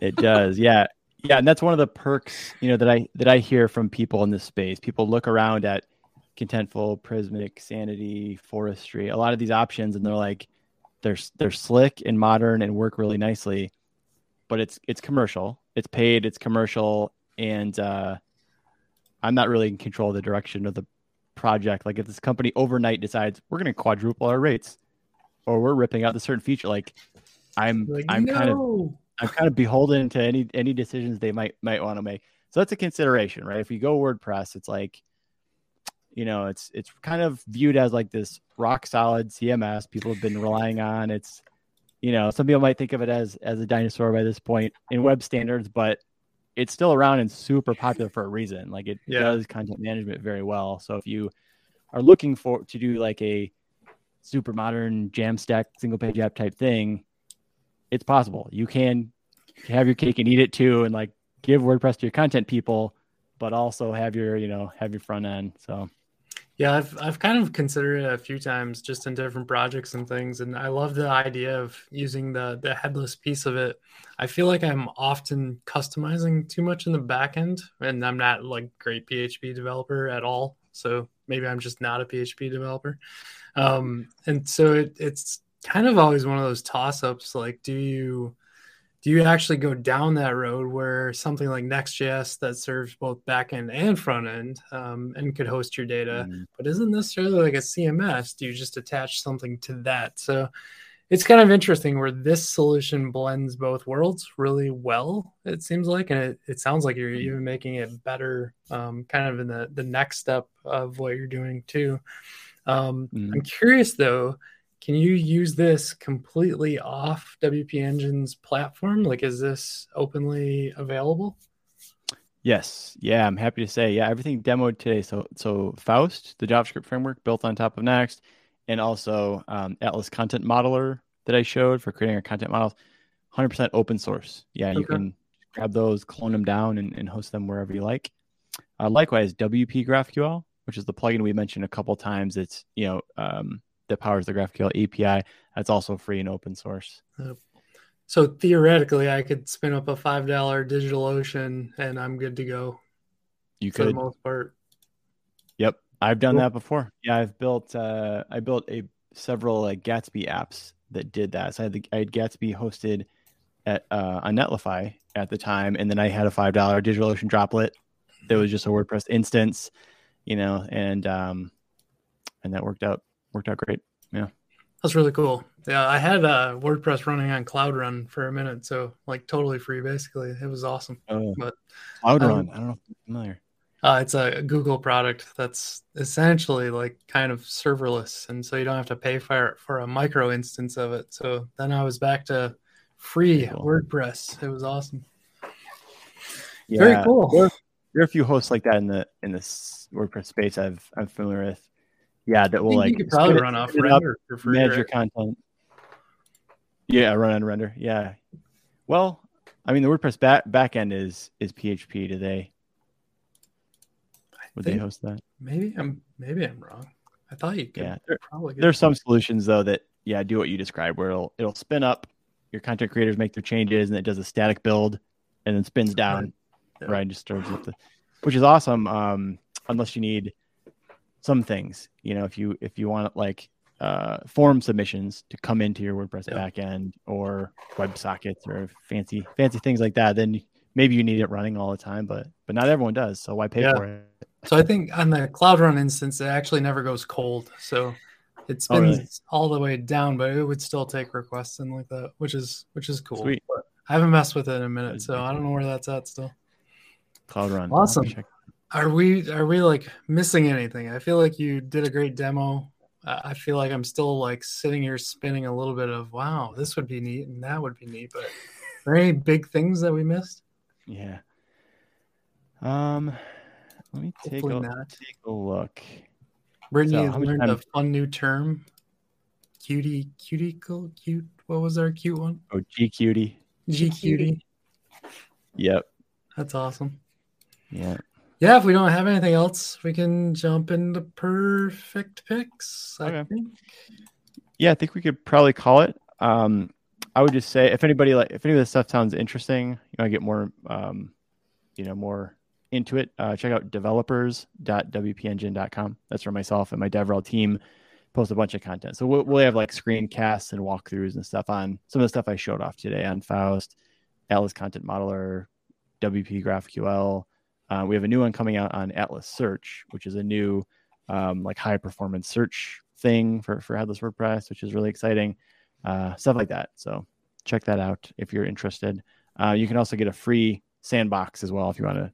It does, yeah. Yeah, and that's one of the perks, you know, that I hear from people in this space. People look around at Contentful, Prismatic, Sanity, Forestry, a lot of these options, and they're like, they're slick and modern and work really nicely, but it's commercial, it's paid, it's commercial, and I'm not really in control of the direction of the project. Like if this company overnight decides we're going to quadruple our rates, or we're ripping out a certain feature, like I'm kind of beholden to any decisions they might want to make. So that's a consideration, right? If you go WordPress, it's like, you know, it's kind of viewed as like this rock solid CMS people have been relying on. It's, you know, some people might think of it as a dinosaur by this point in web standards, but it's still around and super popular for a reason. Like it does content management very well. So if you are looking to do like a super modern Jamstack single page app type thing, it's possible. You can have your cake and eat it too, and like give WordPress to your content people, but also have your front end. So yeah, I've kind of considered it a few times just in different projects and things. And I love the idea of using the headless piece of it. I feel like I'm often customizing too much in the back end, and I'm not like great PHP developer at all. So maybe I'm just not a PHP developer. And so it's kind of always one of those toss-ups, like do you actually go down that road where something like Next.js that serves both back-end and front-end and could host your data, but isn't necessarily like a CMS? Do you just attach something to that? So it's kind of interesting where this solution blends both worlds really well, it seems like, and it sounds like you're even making it better kind of in the next step of what you're doing too. I'm curious though, can you use this completely off WP Engine's platform? Like, is this openly available? Yes. Yeah, I'm happy to say. Yeah, everything demoed today. So Faust, the JavaScript framework built on top of Next, and also Atlas Content Modeler that I showed for creating our content models, 100% open source. Yeah, okay. You can grab those, clone them down, and host them wherever you like. Likewise, WP GraphQL, which is the plugin we mentioned a couple times. It's, you know... that powers the GraphQL API. That's also free and open source. So theoretically, I could spin up a $5 DigitalOcean and I'm good to go. You could. For the most part. Yep. I've done that before. Yeah, I built a several like Gatsby apps that did that. So I had Gatsby hosted at on Netlify at the time, and then I had a $5 DigitalOcean droplet that was just a WordPress instance, you know, and that worked out great. Yeah, that's really cool. Yeah, I had WordPress running on Cloud Run for a minute, so like totally free, basically. It was awesome. Oh, but Cloud Run, I don't know if you're familiar. It's a Google product that's essentially like kind of serverless, and so you don't have to pay for a micro instance of it. So then I was back to free WordPress. It was awesome. Yeah. Very cool. There are a few hosts like that in the WordPress space I'm familiar with. Yeah, that will like you could probably run off Render for free. Manage your content. Yeah, run on Render. Yeah. Well, I mean the WordPress backend is PHP today. Would they host that? Maybe I'm wrong. I thought you could. Yeah, there's some solutions though that do what you described where it'll spin up, your content creators make their changes, and it does a static build, and then spins down, yeah. Right? Just starts with which is awesome. Unless you need some things, you know, if you want like form submissions to come into your WordPress backend or WebSockets or fancy things like that, then maybe you need it running all the time, but not everyone does. So why pay for it? So I think on the Cloud Run instance, it actually never goes cold. So it spins all the way down, but it would still take requests and like that, which is cool. Sweet. But I haven't messed with it in a minute, so I don't know where that's at still. Cloud Run. Awesome. Are we like missing anything? I feel like you did a great demo. I feel like I'm still like sitting here spinning a little bit of, wow, this would be neat and that would be neat. But are there any big things that we missed? Yeah. Let me take a look. Brittany has learned a fun new term. Cuticle. What was our cute one? Oh, G cutie. Yep. That's awesome. Yeah. Yeah. If we don't have anything else, we can jump into perfect picks. Okay. I think. Yeah, I think we could probably call it. I would just say if any of this stuff sounds interesting, you want to get more, more into it, check out developers.wpengine.com. That's where myself and my DevRel team post a bunch of content. So we'll have like screencasts and walkthroughs and stuff on some of the stuff I showed off today on Faust, Atlas Content Modeler, WP GraphQL. We have a new one coming out on Atlas Search, which is a new like high performance search thing for Atlas WordPress, which is really exciting. Stuff like that. So check that out if you're interested. You can also get a free sandbox as well if you want to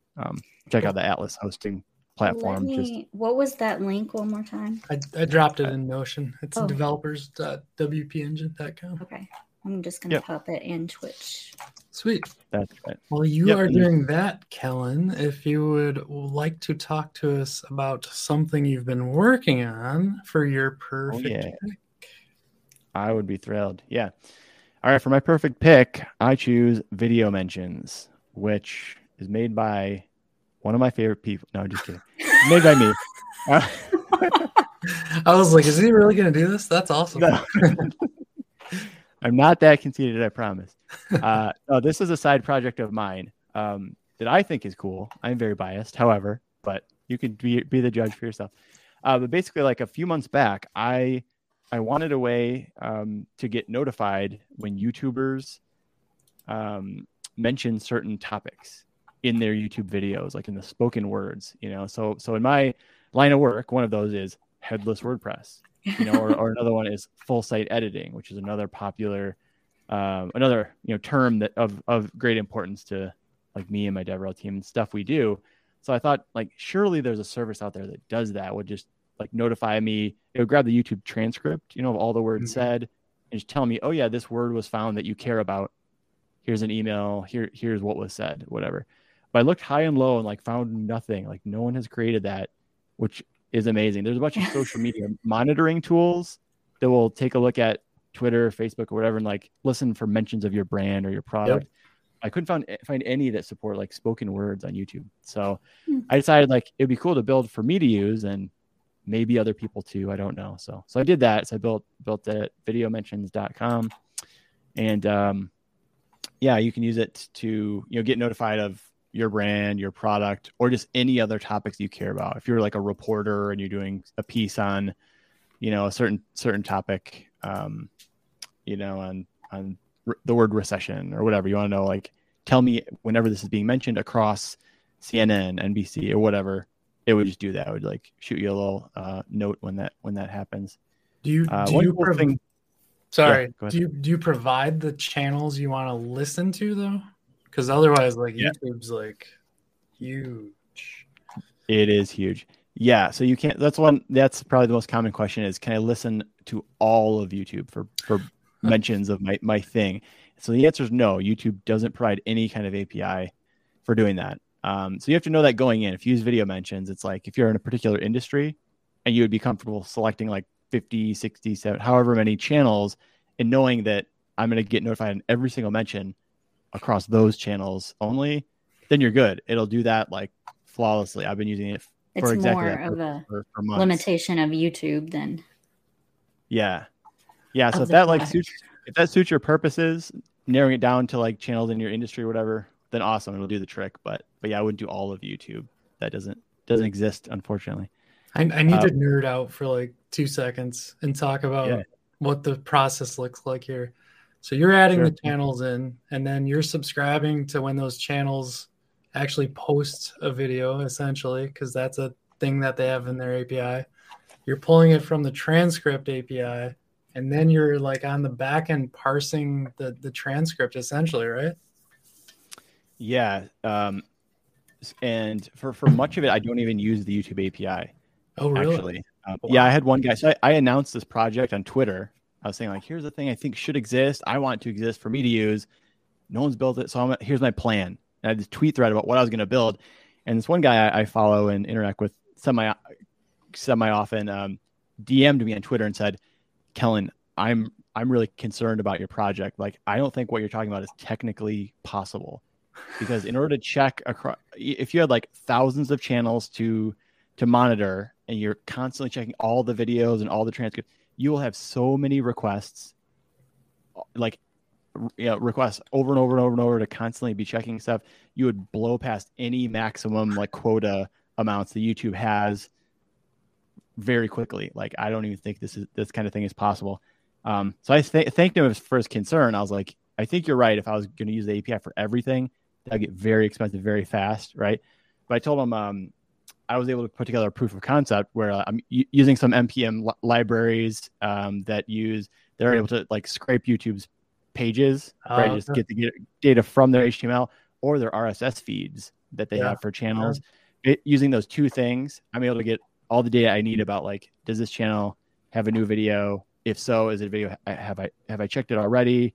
check out the Atlas hosting platform. What was that link one more time? I dropped it in Notion. It's developers.wpengine.com. Okay. I'm just going to pop it in Twitch. Sweet. That's right. Well, you are doing that, Kellen. If you would like to talk to us about something you've been working on for your perfect pick. I would be thrilled. Yeah. All right. For my perfect pick, I choose Video Mentions, which is made by one of my favorite people. No, just kidding. Made by me. I was like, is he really going to do this? That's awesome. No. I'm not that conceited, I promise. No, this is a side project of mine that I think is cool. I'm very biased, however, but you could be the judge for yourself. But basically, like a few months back, I wanted a way to get notified when YouTubers mention certain topics in their YouTube videos, like in the spoken words, you know. So in my line of work, one of those is headless WordPress, you know, or another one is full site editing, which is another popular, term that of great importance to like me and my DevRel team and stuff we do. So I thought like, surely there's a service out there that does that, would just like notify me. It would grab the YouTube transcript, you know, of all the words said and just tell me, oh yeah, this word was found that you care about. Here's an email. Here's what was said, whatever. But I looked high and low and like found nothing. Like no one has created that, which is amazing. There's a bunch of social media monitoring tools that will take a look at Twitter, Facebook, or whatever, and like listen for mentions of your brand or your product. Yep. I couldn't find any that support like spoken words on YouTube. So I decided like it'd be cool to build for me to use and maybe other people too. I don't know. So I did that. So I built it at videomentions.com and you can use it to, you know, get notified of your brand, your product, or just any other topics you care about. If you're like a reporter and you're doing a piece on, you know, a certain topic, you know, on the word recession or whatever. You want to know, like, tell me whenever this is being mentioned across CNN, NBC, or whatever. It would just do that. It would like shoot you a little note when that happens. Do you provide the channels you want to listen to though? Because otherwise, like, yeah. YouTube's like huge. It is huge. Yeah. So you can't. That's probably the most common question is, can I listen to all of YouTube for mentions of my thing? So the answer is no. YouTube doesn't provide any kind of API for doing that. So you have to know that going in. If you use Video Mentions, it's like if you're in a particular industry and you would be comfortable selecting like 50, 60, 70, however many channels, and knowing that I'm going to get notified on every single mention across those channels only, then you're good. It'll do that like flawlessly. I've been using it for exactly that. It's more of a limitation of YouTube than. Yeah. Yeah. So if that suits your purposes, narrowing it down to like channels in your industry or whatever, then awesome. It'll do the trick. But yeah, I wouldn't do all of YouTube. That doesn't exist, unfortunately. I need to nerd out for like 2 seconds and talk about what the process looks like here. So you're adding the channels in, and then you're subscribing to when those channels actually post a video, essentially, because that's a thing that they have in their API. You're pulling it from the transcript API, and then you're like on the back end parsing the transcript, essentially, right? Yeah. And for much of it, I don't even use the YouTube API. Oh, really? Actually. I had one guy. So I announced this project on Twitter. I was saying, like, here's the thing I think should exist. I want it to exist for me to use. No one's built it. So here's my plan. And I had this tweet thread about what I was going to build. And this one guy I follow and interact with semi often DM'd me on Twitter and said, Kellen, I'm really concerned about your project. Like, I don't think what you're talking about is technically possible. Because in order to check across, if you had like thousands of channels to monitor and you're constantly checking all the videos and all the transcripts, you will have so many requests, like, you know, requests over and over and over and over to constantly be checking stuff. You would blow past any maximum like quota amounts that YouTube has very quickly. Like, I don't even think this kind of thing is possible. So I thanked him for his concern. I was like, I think you're right. If I was going to use the API for everything, that'd get very expensive very fast, right? But I told him I was able to put together a proof of concept where I'm using some npm libraries that use, they're able to like scrape YouTube's pages, right? Okay. Just get the data from their HTML or their RSS feeds that they have for channels. Yeah. Using those two things, I'm able to get all the data I need about like, does this channel have a new video? If so, is it a video? Have I checked it already?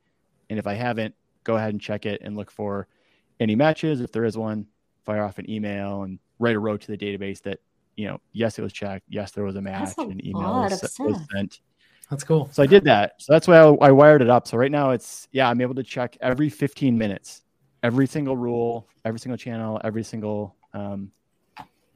And if I haven't, go ahead and check it and look for any matches. If there is one, fire off an email and write a row to the database that, you know, yes, it was checked. Yes, there was a match. An email was sent. That's cool. So I did that. So that's why I wired it up. So right now it's, I'm able to check every 15 minutes, every single rule, every single channel, every single,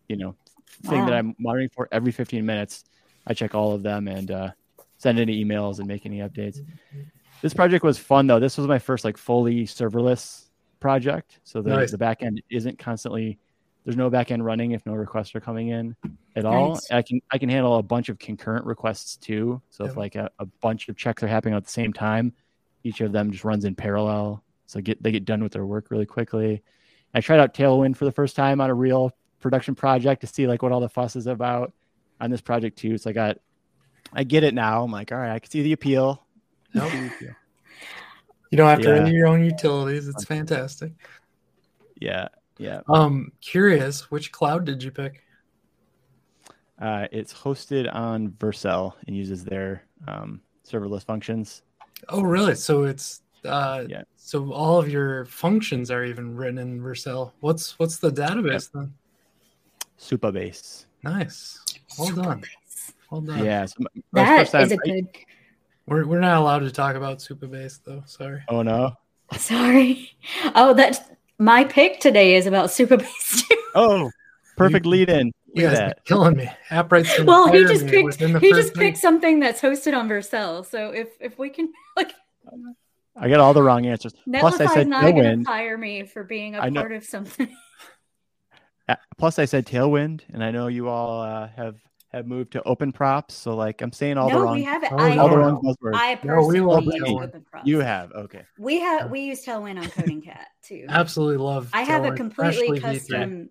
you know, thing that I'm monitoring for every 15 minutes. I check all of them and send any emails and make any updates. Mm-hmm. This project was fun, though. This was my first like fully serverless project. So the back end isn't constantly, there's no back end running if no requests are coming in at all. I can handle a bunch of concurrent requests, too. So if like a bunch of checks are happening at the same time, each of them just runs in parallel. So they get done with their work really quickly. I tried out Tailwind for the first time on a real production project to see like what all the fuss is about on this project, too. So I get it now. I'm like, all right, I can see the appeal. Nope. You don't have to render your own utilities. It's fantastic. Yeah. Yeah. Curious, which cloud did you pick? It's hosted on Vercel and uses their serverless functions. Oh, really? So it's so all of your functions are even written in Vercel. What's the database then? Supabase. Nice. Well done. Yeah. So that is a good. We're not allowed to talk about Supabase, though. Sorry. Oh, no. Sorry. Oh, that's my pick today is about Supabase, too. Oh, perfect lead-in. Yeah, killing me. App rights. Well, he just picked something that's hosted on Vercel. So if we can, like, I got all the wrong answers. Plus, I said Tailwind. Fire me for being a part of something. Plus, I said Tailwind, and I know you all have have moved to open props. So like I'm saying all the wrong. No, we haven't. All the wrong buzzwords. I personally use open props. You have, okay. We use Tailwind on Coding Cat too. Absolutely love. I have a completely custom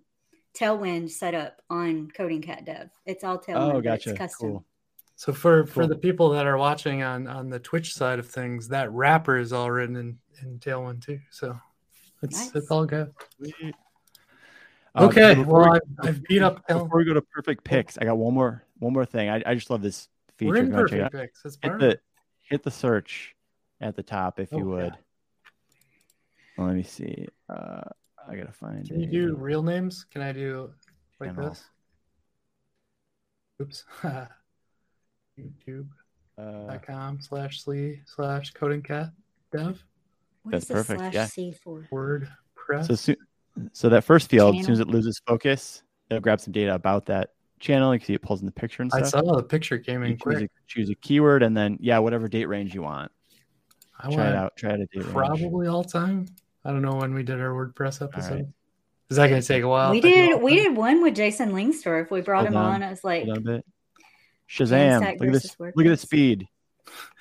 Tailwind set up on Coding Cat Dev. It's all Tailwind. Oh, gotcha. It's custom. Cool. So for the people that are watching on the Twitch side of things, that wrapper is all written in Tailwind too. So it's all good. Okay, well, I've beat up. Before we go to Perfect Picks, I got one more thing. I just love this feature. We're in Perfect Picks. That's perfect. Hit the search at the top if you would. Yeah. Well, let me see. I gotta find. Can you do real names? Can I do like this? Oops. YouTube.com/C/codingcatdev. That's perfect. Slash C for? WordPress. So that first field, as soon as it loses focus, it'll grab some data about that channel. You can see it pulls in the picture and stuff. I saw the picture came in quick. Choose a keyword and then, whatever date range you want. Try it out a date range. Probably all time. I don't know when we did our WordPress episode. Right. Is that going to take a while? We did one with Jason Lingstor. If we brought him on, I was like... Shazam! Look at this! WordPress. Look at the speed!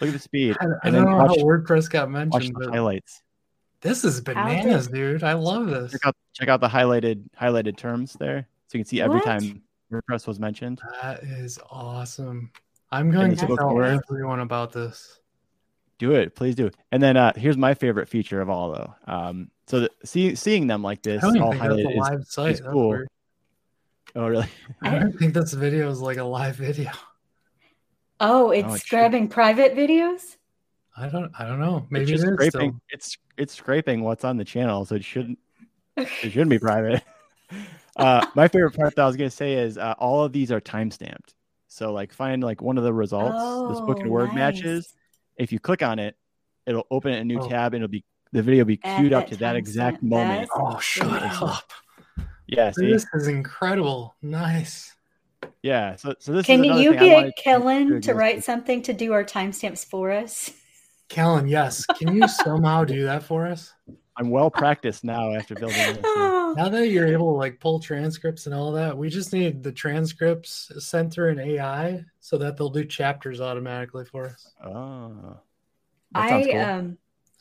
Look at the speed! I don't know how WordPress got mentioned. Watch the highlights. This is bananas, dude! I love this. Check out the highlighted terms there, so you can see every time WordPress was mentioned. That is awesome. I'm going to tell everyone about this. Do it, please do. And then here's my favorite feature of all, though. So seeing them like this, all highlighted, is cool. Weird. Oh, really? I don't think this video is like a live video. Oh, it's grabbing private videos? I don't know. Maybe it's scraping. Still. It's scraping what's on the channel, so it shouldn't be private. My favorite part that I was gonna say is all of these are timestamped. So like find like one of the results, the spoken word matches. If you click on it, it'll open a new tab and the video will be queued up to that exact moment. Shut up. Yeah, this is incredible. Nice. Yeah. So this can is you thing get Kellen to write something to do our timestamps for us? Kellen, yes. Can you somehow do that for us? I'm well practiced now after building this. Now that you're able to like pull transcripts and all that, we just need the transcripts sent through an AI so that they'll do chapters automatically for us. Oh. Cool.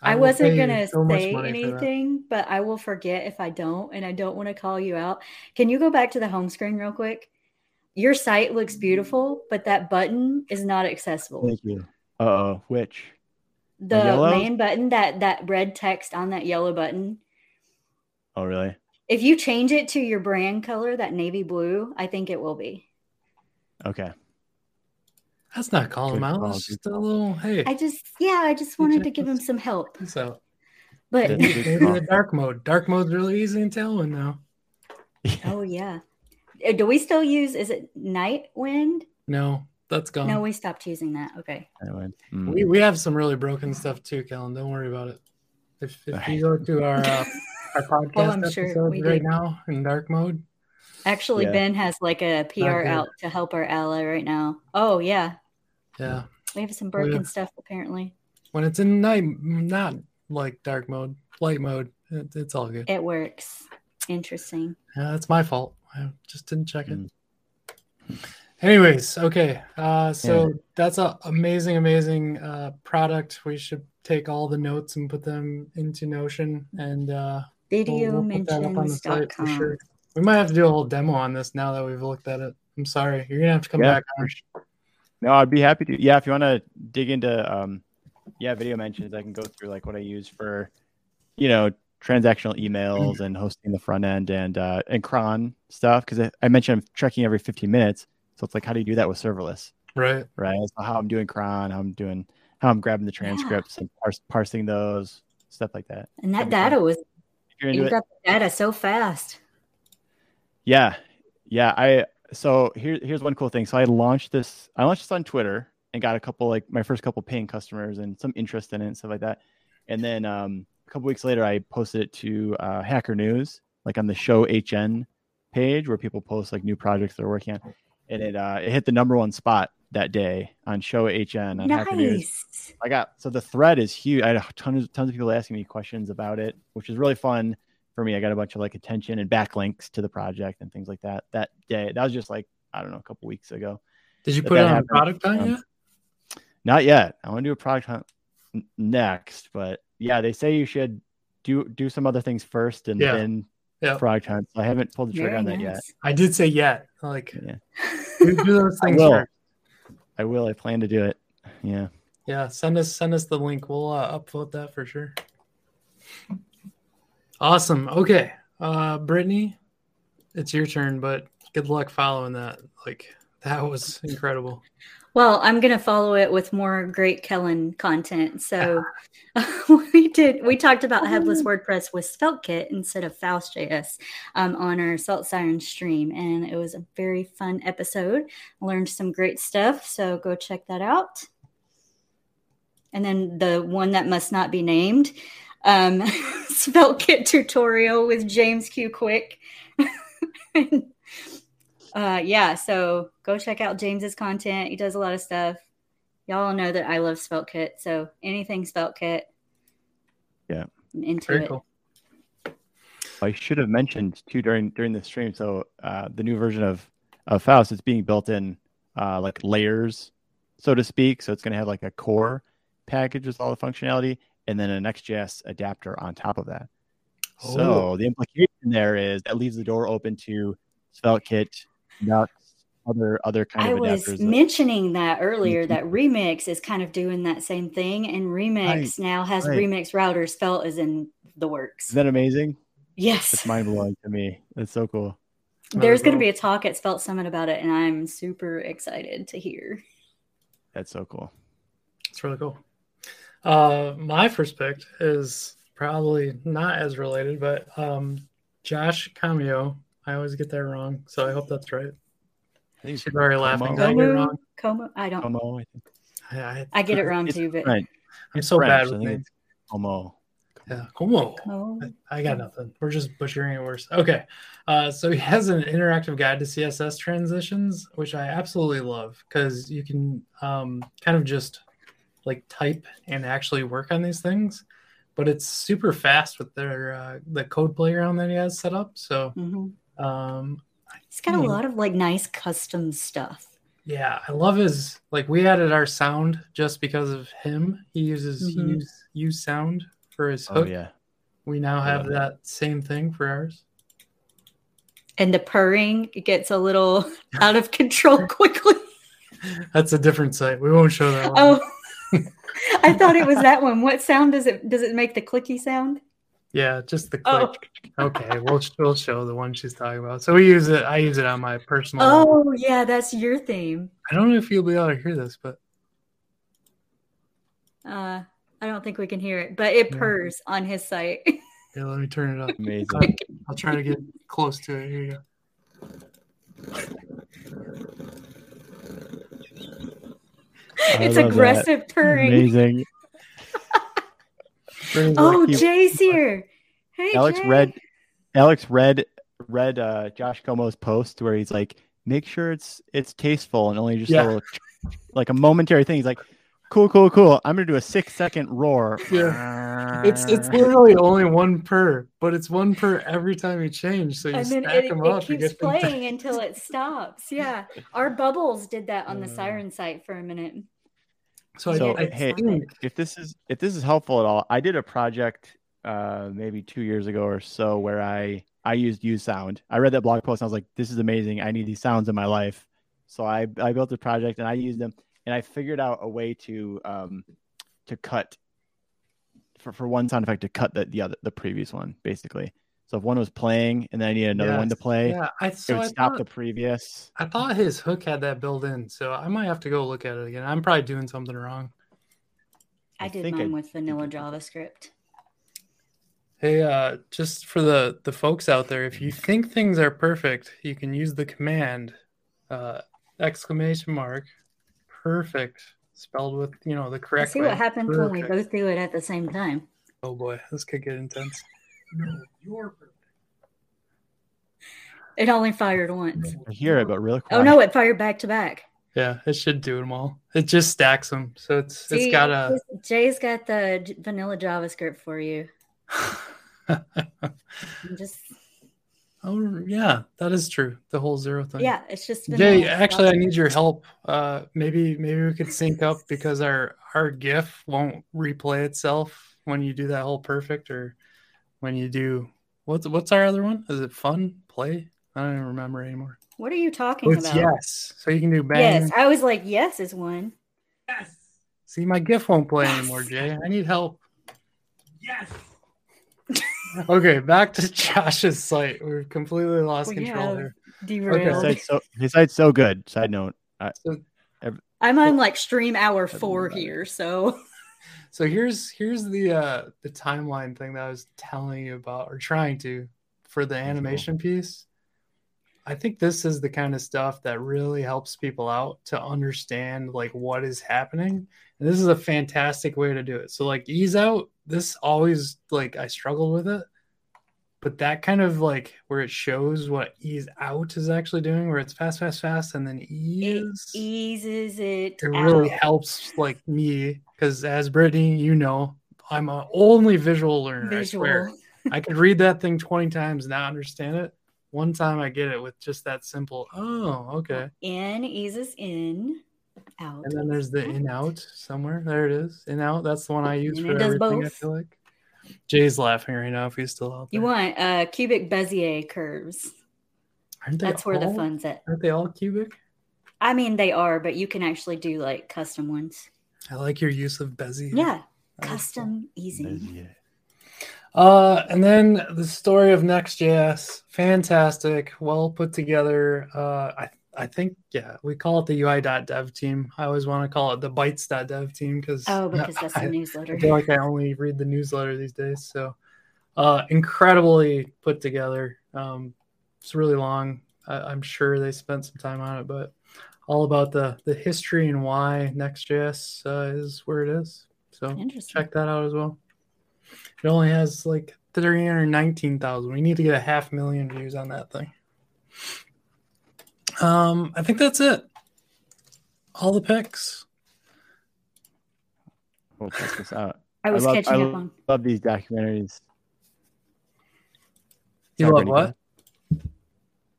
I wasn't going to say anything, but I will forget if I don't, and I don't want to call you out. Can you go back to the home screen real quick? Your site looks beautiful, but that button is not accessible. Thank you. Uh-oh. Which? The main button, that red text on that yellow button. Oh, really? If you change it to your brand color, that navy blue, I think it will be. Okay. That's not calling him out. That's just a little, hey. I just wanted to give him some help. So, but the dark mode. Dark mode's really easy in Tailwind now. Oh yeah. Do we still use? Is it Nightwind? No, that's gone. No, we stopped using that. Okay. Mm-hmm. We have some really broken stuff too, Kellen. Don't worry about it. If you go to our podcast episode right now in dark mode. Actually, yeah. Ben has like a PR out to help our ally right now. Oh, yeah. Yeah. We have some broken stuff, apparently. When it's in night, not like dark mode, light mode, it's all good. It works. Interesting. Yeah, that's my fault. I just didn't check it. Anyways, okay. That's an amazing product. We should take all the notes and put them into Notion. And videomentions.com. Sure. We might have to do a whole demo on this now that we've looked at it. I'm sorry. You're going to have to come back. No, I'd be happy to. Yeah, if you want to dig into video mentions, I can go through like what I use for, transactional emails and hosting the front end and cron stuff. Because I mentioned I'm checking every 15 minutes. So it's like, how do you do that with serverless? Right. Right. So how I'm doing cron, how I'm grabbing the transcripts and parsing those, stuff like that. And that data was, you got the data so fast. Yeah. Here's one cool thing. So I launched this on Twitter and got a couple, like my first couple paying customers and some interest in it and stuff like that. And then a couple weeks later, I posted it to Hacker News, like on the Show HN page where people post like new projects they're working on. And it hit the #1 spot that day on Show HN on Hacker News. So the thread is huge. I had tons of people asking me questions about it, which is really fun. For me, I got a bunch of like attention and backlinks to the project and things like that day. That was just like, I don't know, a couple weeks ago. Did you put it on a product hunt yet? Not yet. I want to do a product hunt next, but yeah, they say you should do some other things first and then product hunt. So I haven't pulled the trigger on that yet. I did say yet. Like, do those things first. I will. I plan to do it. Yeah. Yeah. Send us the link. We'll upvote that for sure. Awesome. Okay. Brittany, it's your turn, but good luck following that. Like, that was incredible. Well, I'm going to follow it with more great Kellen content. So we talked about headless WordPress with SvelteKit instead of Faust.js on our Svelte Siren stream. And it was a very fun episode. I learned some great stuff. So go check that out. And then the one that must not be named, SvelteKit tutorial with James Q. Quick. So go check out James's content. He does a lot of stuff. Y'all know that I love SvelteKit, so anything SvelteKit, I'm into it. Cool. I should have mentioned too during the stream. So the new version of Faust is being built in like layers, so to speak. So it's going to have like a core package with all the functionality, and then a Next.js adapter on top of that. Oh. So the implication there is that leaves the door open to SvelteKit, not other kind of adapters. I was mentioning that earlier, that Remix is kind of doing that same thing, and Remix now has Remix routers. Svelte is in the works. Is that amazing? Yes. It's mind-blowing to me. That's so cool. There's going to be a talk at Svelte Summit about it, and I'm super excited to hear. That's so cool. It's really cool. My first pick is probably not as related, but Josh Cameo. I always get that wrong, so I hope that's right. I think she's already laughing. Did I get it wrong? Como, I think. I get it wrong too, but right. I'm so French, bad with names. Como. Yeah, Como. I got nothing. We're just butchering it worse. Okay, so he has an interactive guide to CSS transitions, which I absolutely love because you can kind of just like type and actually work on these things. But it's super fast with their the code playground that he has set up. So. He's got a lot of like nice custom stuff. Yeah, I love his, like, we added our sound just because of him. He uses use sound for his hook. Oh, yeah. We now have that same thing for ours. And the purring gets a little out of control quickly. That's a different site. We won't show that one. Oh, I thought it was that one. What sound does it make? The clicky sound? Yeah, just the click. Oh. Okay, we'll show the one she's talking about. So we use it. I use it on my personal. Oh yeah, that's your theme. I don't know if you'll be able to hear this, but I don't think we can hear it. But it purrs on his site. Yeah, let me turn it up. Amazing. I'll try to get close to it. Here you go. It's aggressive purring. Amazing. Oh, Jay's here. Hey, Alex Jay. Alex read Josh Como's post where he's like, make sure it's tasteful and only just a little, like a momentary thing. He's like, cool. I'm gonna do a 6-second roar. Yeah. It's literally only one purr, but it's one purr every time you change. So you stack them up. It keeps playing until it stops. Yeah. Our bubbles did that on the Siren site for a minute. So hey, if this is helpful at all, I did a project maybe 2 years ago or so where I used Use Sound. I read that blog post and I was like, this is amazing. I need these sounds in my life. So I built a project and I used them and I figured out a way to cut for one sound effect to cut the previous one basically. So if one was playing and then I needed another one to play, it would stop the previous. I thought his hook had that built in, so I might have to go look at it again. I'm probably doing something wrong. I did mine with vanilla JavaScript. Hey, just for the folks out there, if you think things are perfect, you can use the command !! Perfect, spelled with the correct. Let's see what happens when we both do it at the same time. Oh boy, this could get intense. No, you're perfect. It only fired once. I hear it, but real quick. Oh no, it fired back to back. Yeah, it should do them all. It just stacks them, so it's got a. Jay's got the vanilla JavaScript for you. I'm just Oh, yeah, that is true. The whole zero thing. Yeah, it's just been Jay, actually, I need your help. Maybe we could sync up because our GIF won't replay itself when you do that whole perfect or when you do what's our other one? Is it fun? Play? I don't even remember anymore. What are you talking about? Yes. So you can do bang. Yes, I was like, yes is one. Yes. See, my GIF won't play anymore, Jay. I need help. Yes. Okay, back to Josh's site. We're completely lost control there. Derailed. Okay. His site's so good. Side note. I'm on like stream hour 4 here, so. So here's the timeline thing that I was telling you about or trying to for the animation piece. I think this is the kind of stuff that really helps people out to understand like what is happening. And this is a fantastic way to do it. So like ease out. This always, like, I struggled with it, but that kind of, like, where it shows what ease out is actually doing, where it's fast, fast, fast, and then ease. It eases it out. It really helps, like, me, because as Brittany, you know, I'm an only visual learner, I swear. I could read that thing 20 times and not understand it. One time I get it with just that simple, oh, okay. In eases in. Out. And then there's the in out somewhere. There it is. In out. That's the one I use for everything. Both. I feel like Jay's laughing right now. If he's still out there. You want cubic Bezier curves. Aren't they? That's where the fun's at. Aren't they all cubic? I mean, they are, but you can actually do like custom ones. I like your use of Bezier. Yeah, custom easy. Bezier. And then the story of Next.js. Fantastic, well put together. I think, yeah, we call it the UI.dev team. I always want to call it the bytes.dev team because that's the newsletter. I feel like I only read the newsletter these days. So incredibly put together. It's really long. I'm sure they spent some time on it, but all about the history and why Next.js is where it is. So check that out as well. It only has like 319,000. We need to get 500,000 views on that thing. I think that's it. All the picks. We'll check this out. I love these documentaries. You love what?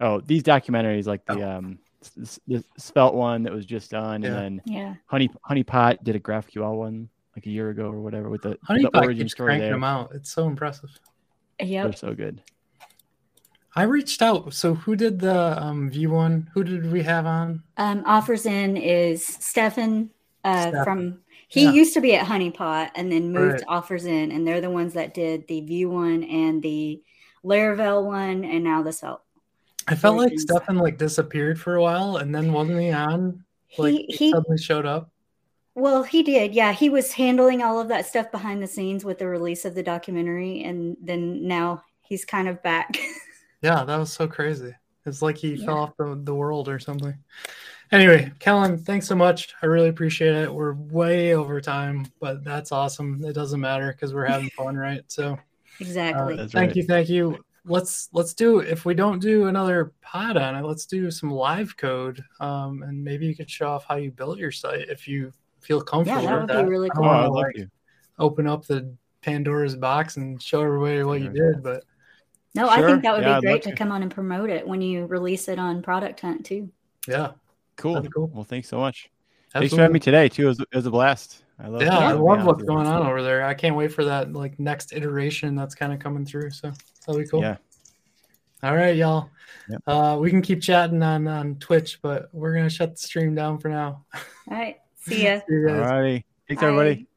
Oh, these documentaries like the Svelte one that was just on, and then Honeypot did a GraphQL one like a year ago or whatever with the origin story there. Honeypot keeps cranking them out. It's so impressive. Yeah, they're so good. I reached out. So who did the Vue one? Who did we have on? Offers in is Stefan from. He used to be at Honeypot and then moved to Offers in, and they're the ones that did the Vue one and the Laravel one, and now the Svelte. I felt like Stefan like disappeared for a while, and then wasn't he on? Like he suddenly showed up. Well, he did. Yeah, he was handling all of that stuff behind the scenes with the release of the documentary, and then now he's kind of back. Yeah, that was so crazy. It's like he fell off the world or something. Anyway, Kellen, thanks so much. I really appreciate it. We're way over time, but that's awesome. It doesn't matter because we're having fun, right? So exactly. Thank you. Let's do, if we don't do another pod on it, let's do some live code, and maybe you could show off how you built your site if you feel comfortable. Yeah, that would be really cool. I love you. Open up the Pandora's box and show everybody what you did, but. No, sure. I think that would be great to come on and promote it when you release it on Product Hunt, too. Yeah. Cool. Well, thanks so much. Absolutely. Thanks for having me today, too. It was a blast. I love what's going on over there. I can't wait for that like next iteration that's kind of coming through. So that'll be cool. Yeah. All right, y'all. Yep. We can keep chatting on Twitch, but we're going to shut the stream down for now. All right. See ya. All righty. Thanks, everybody.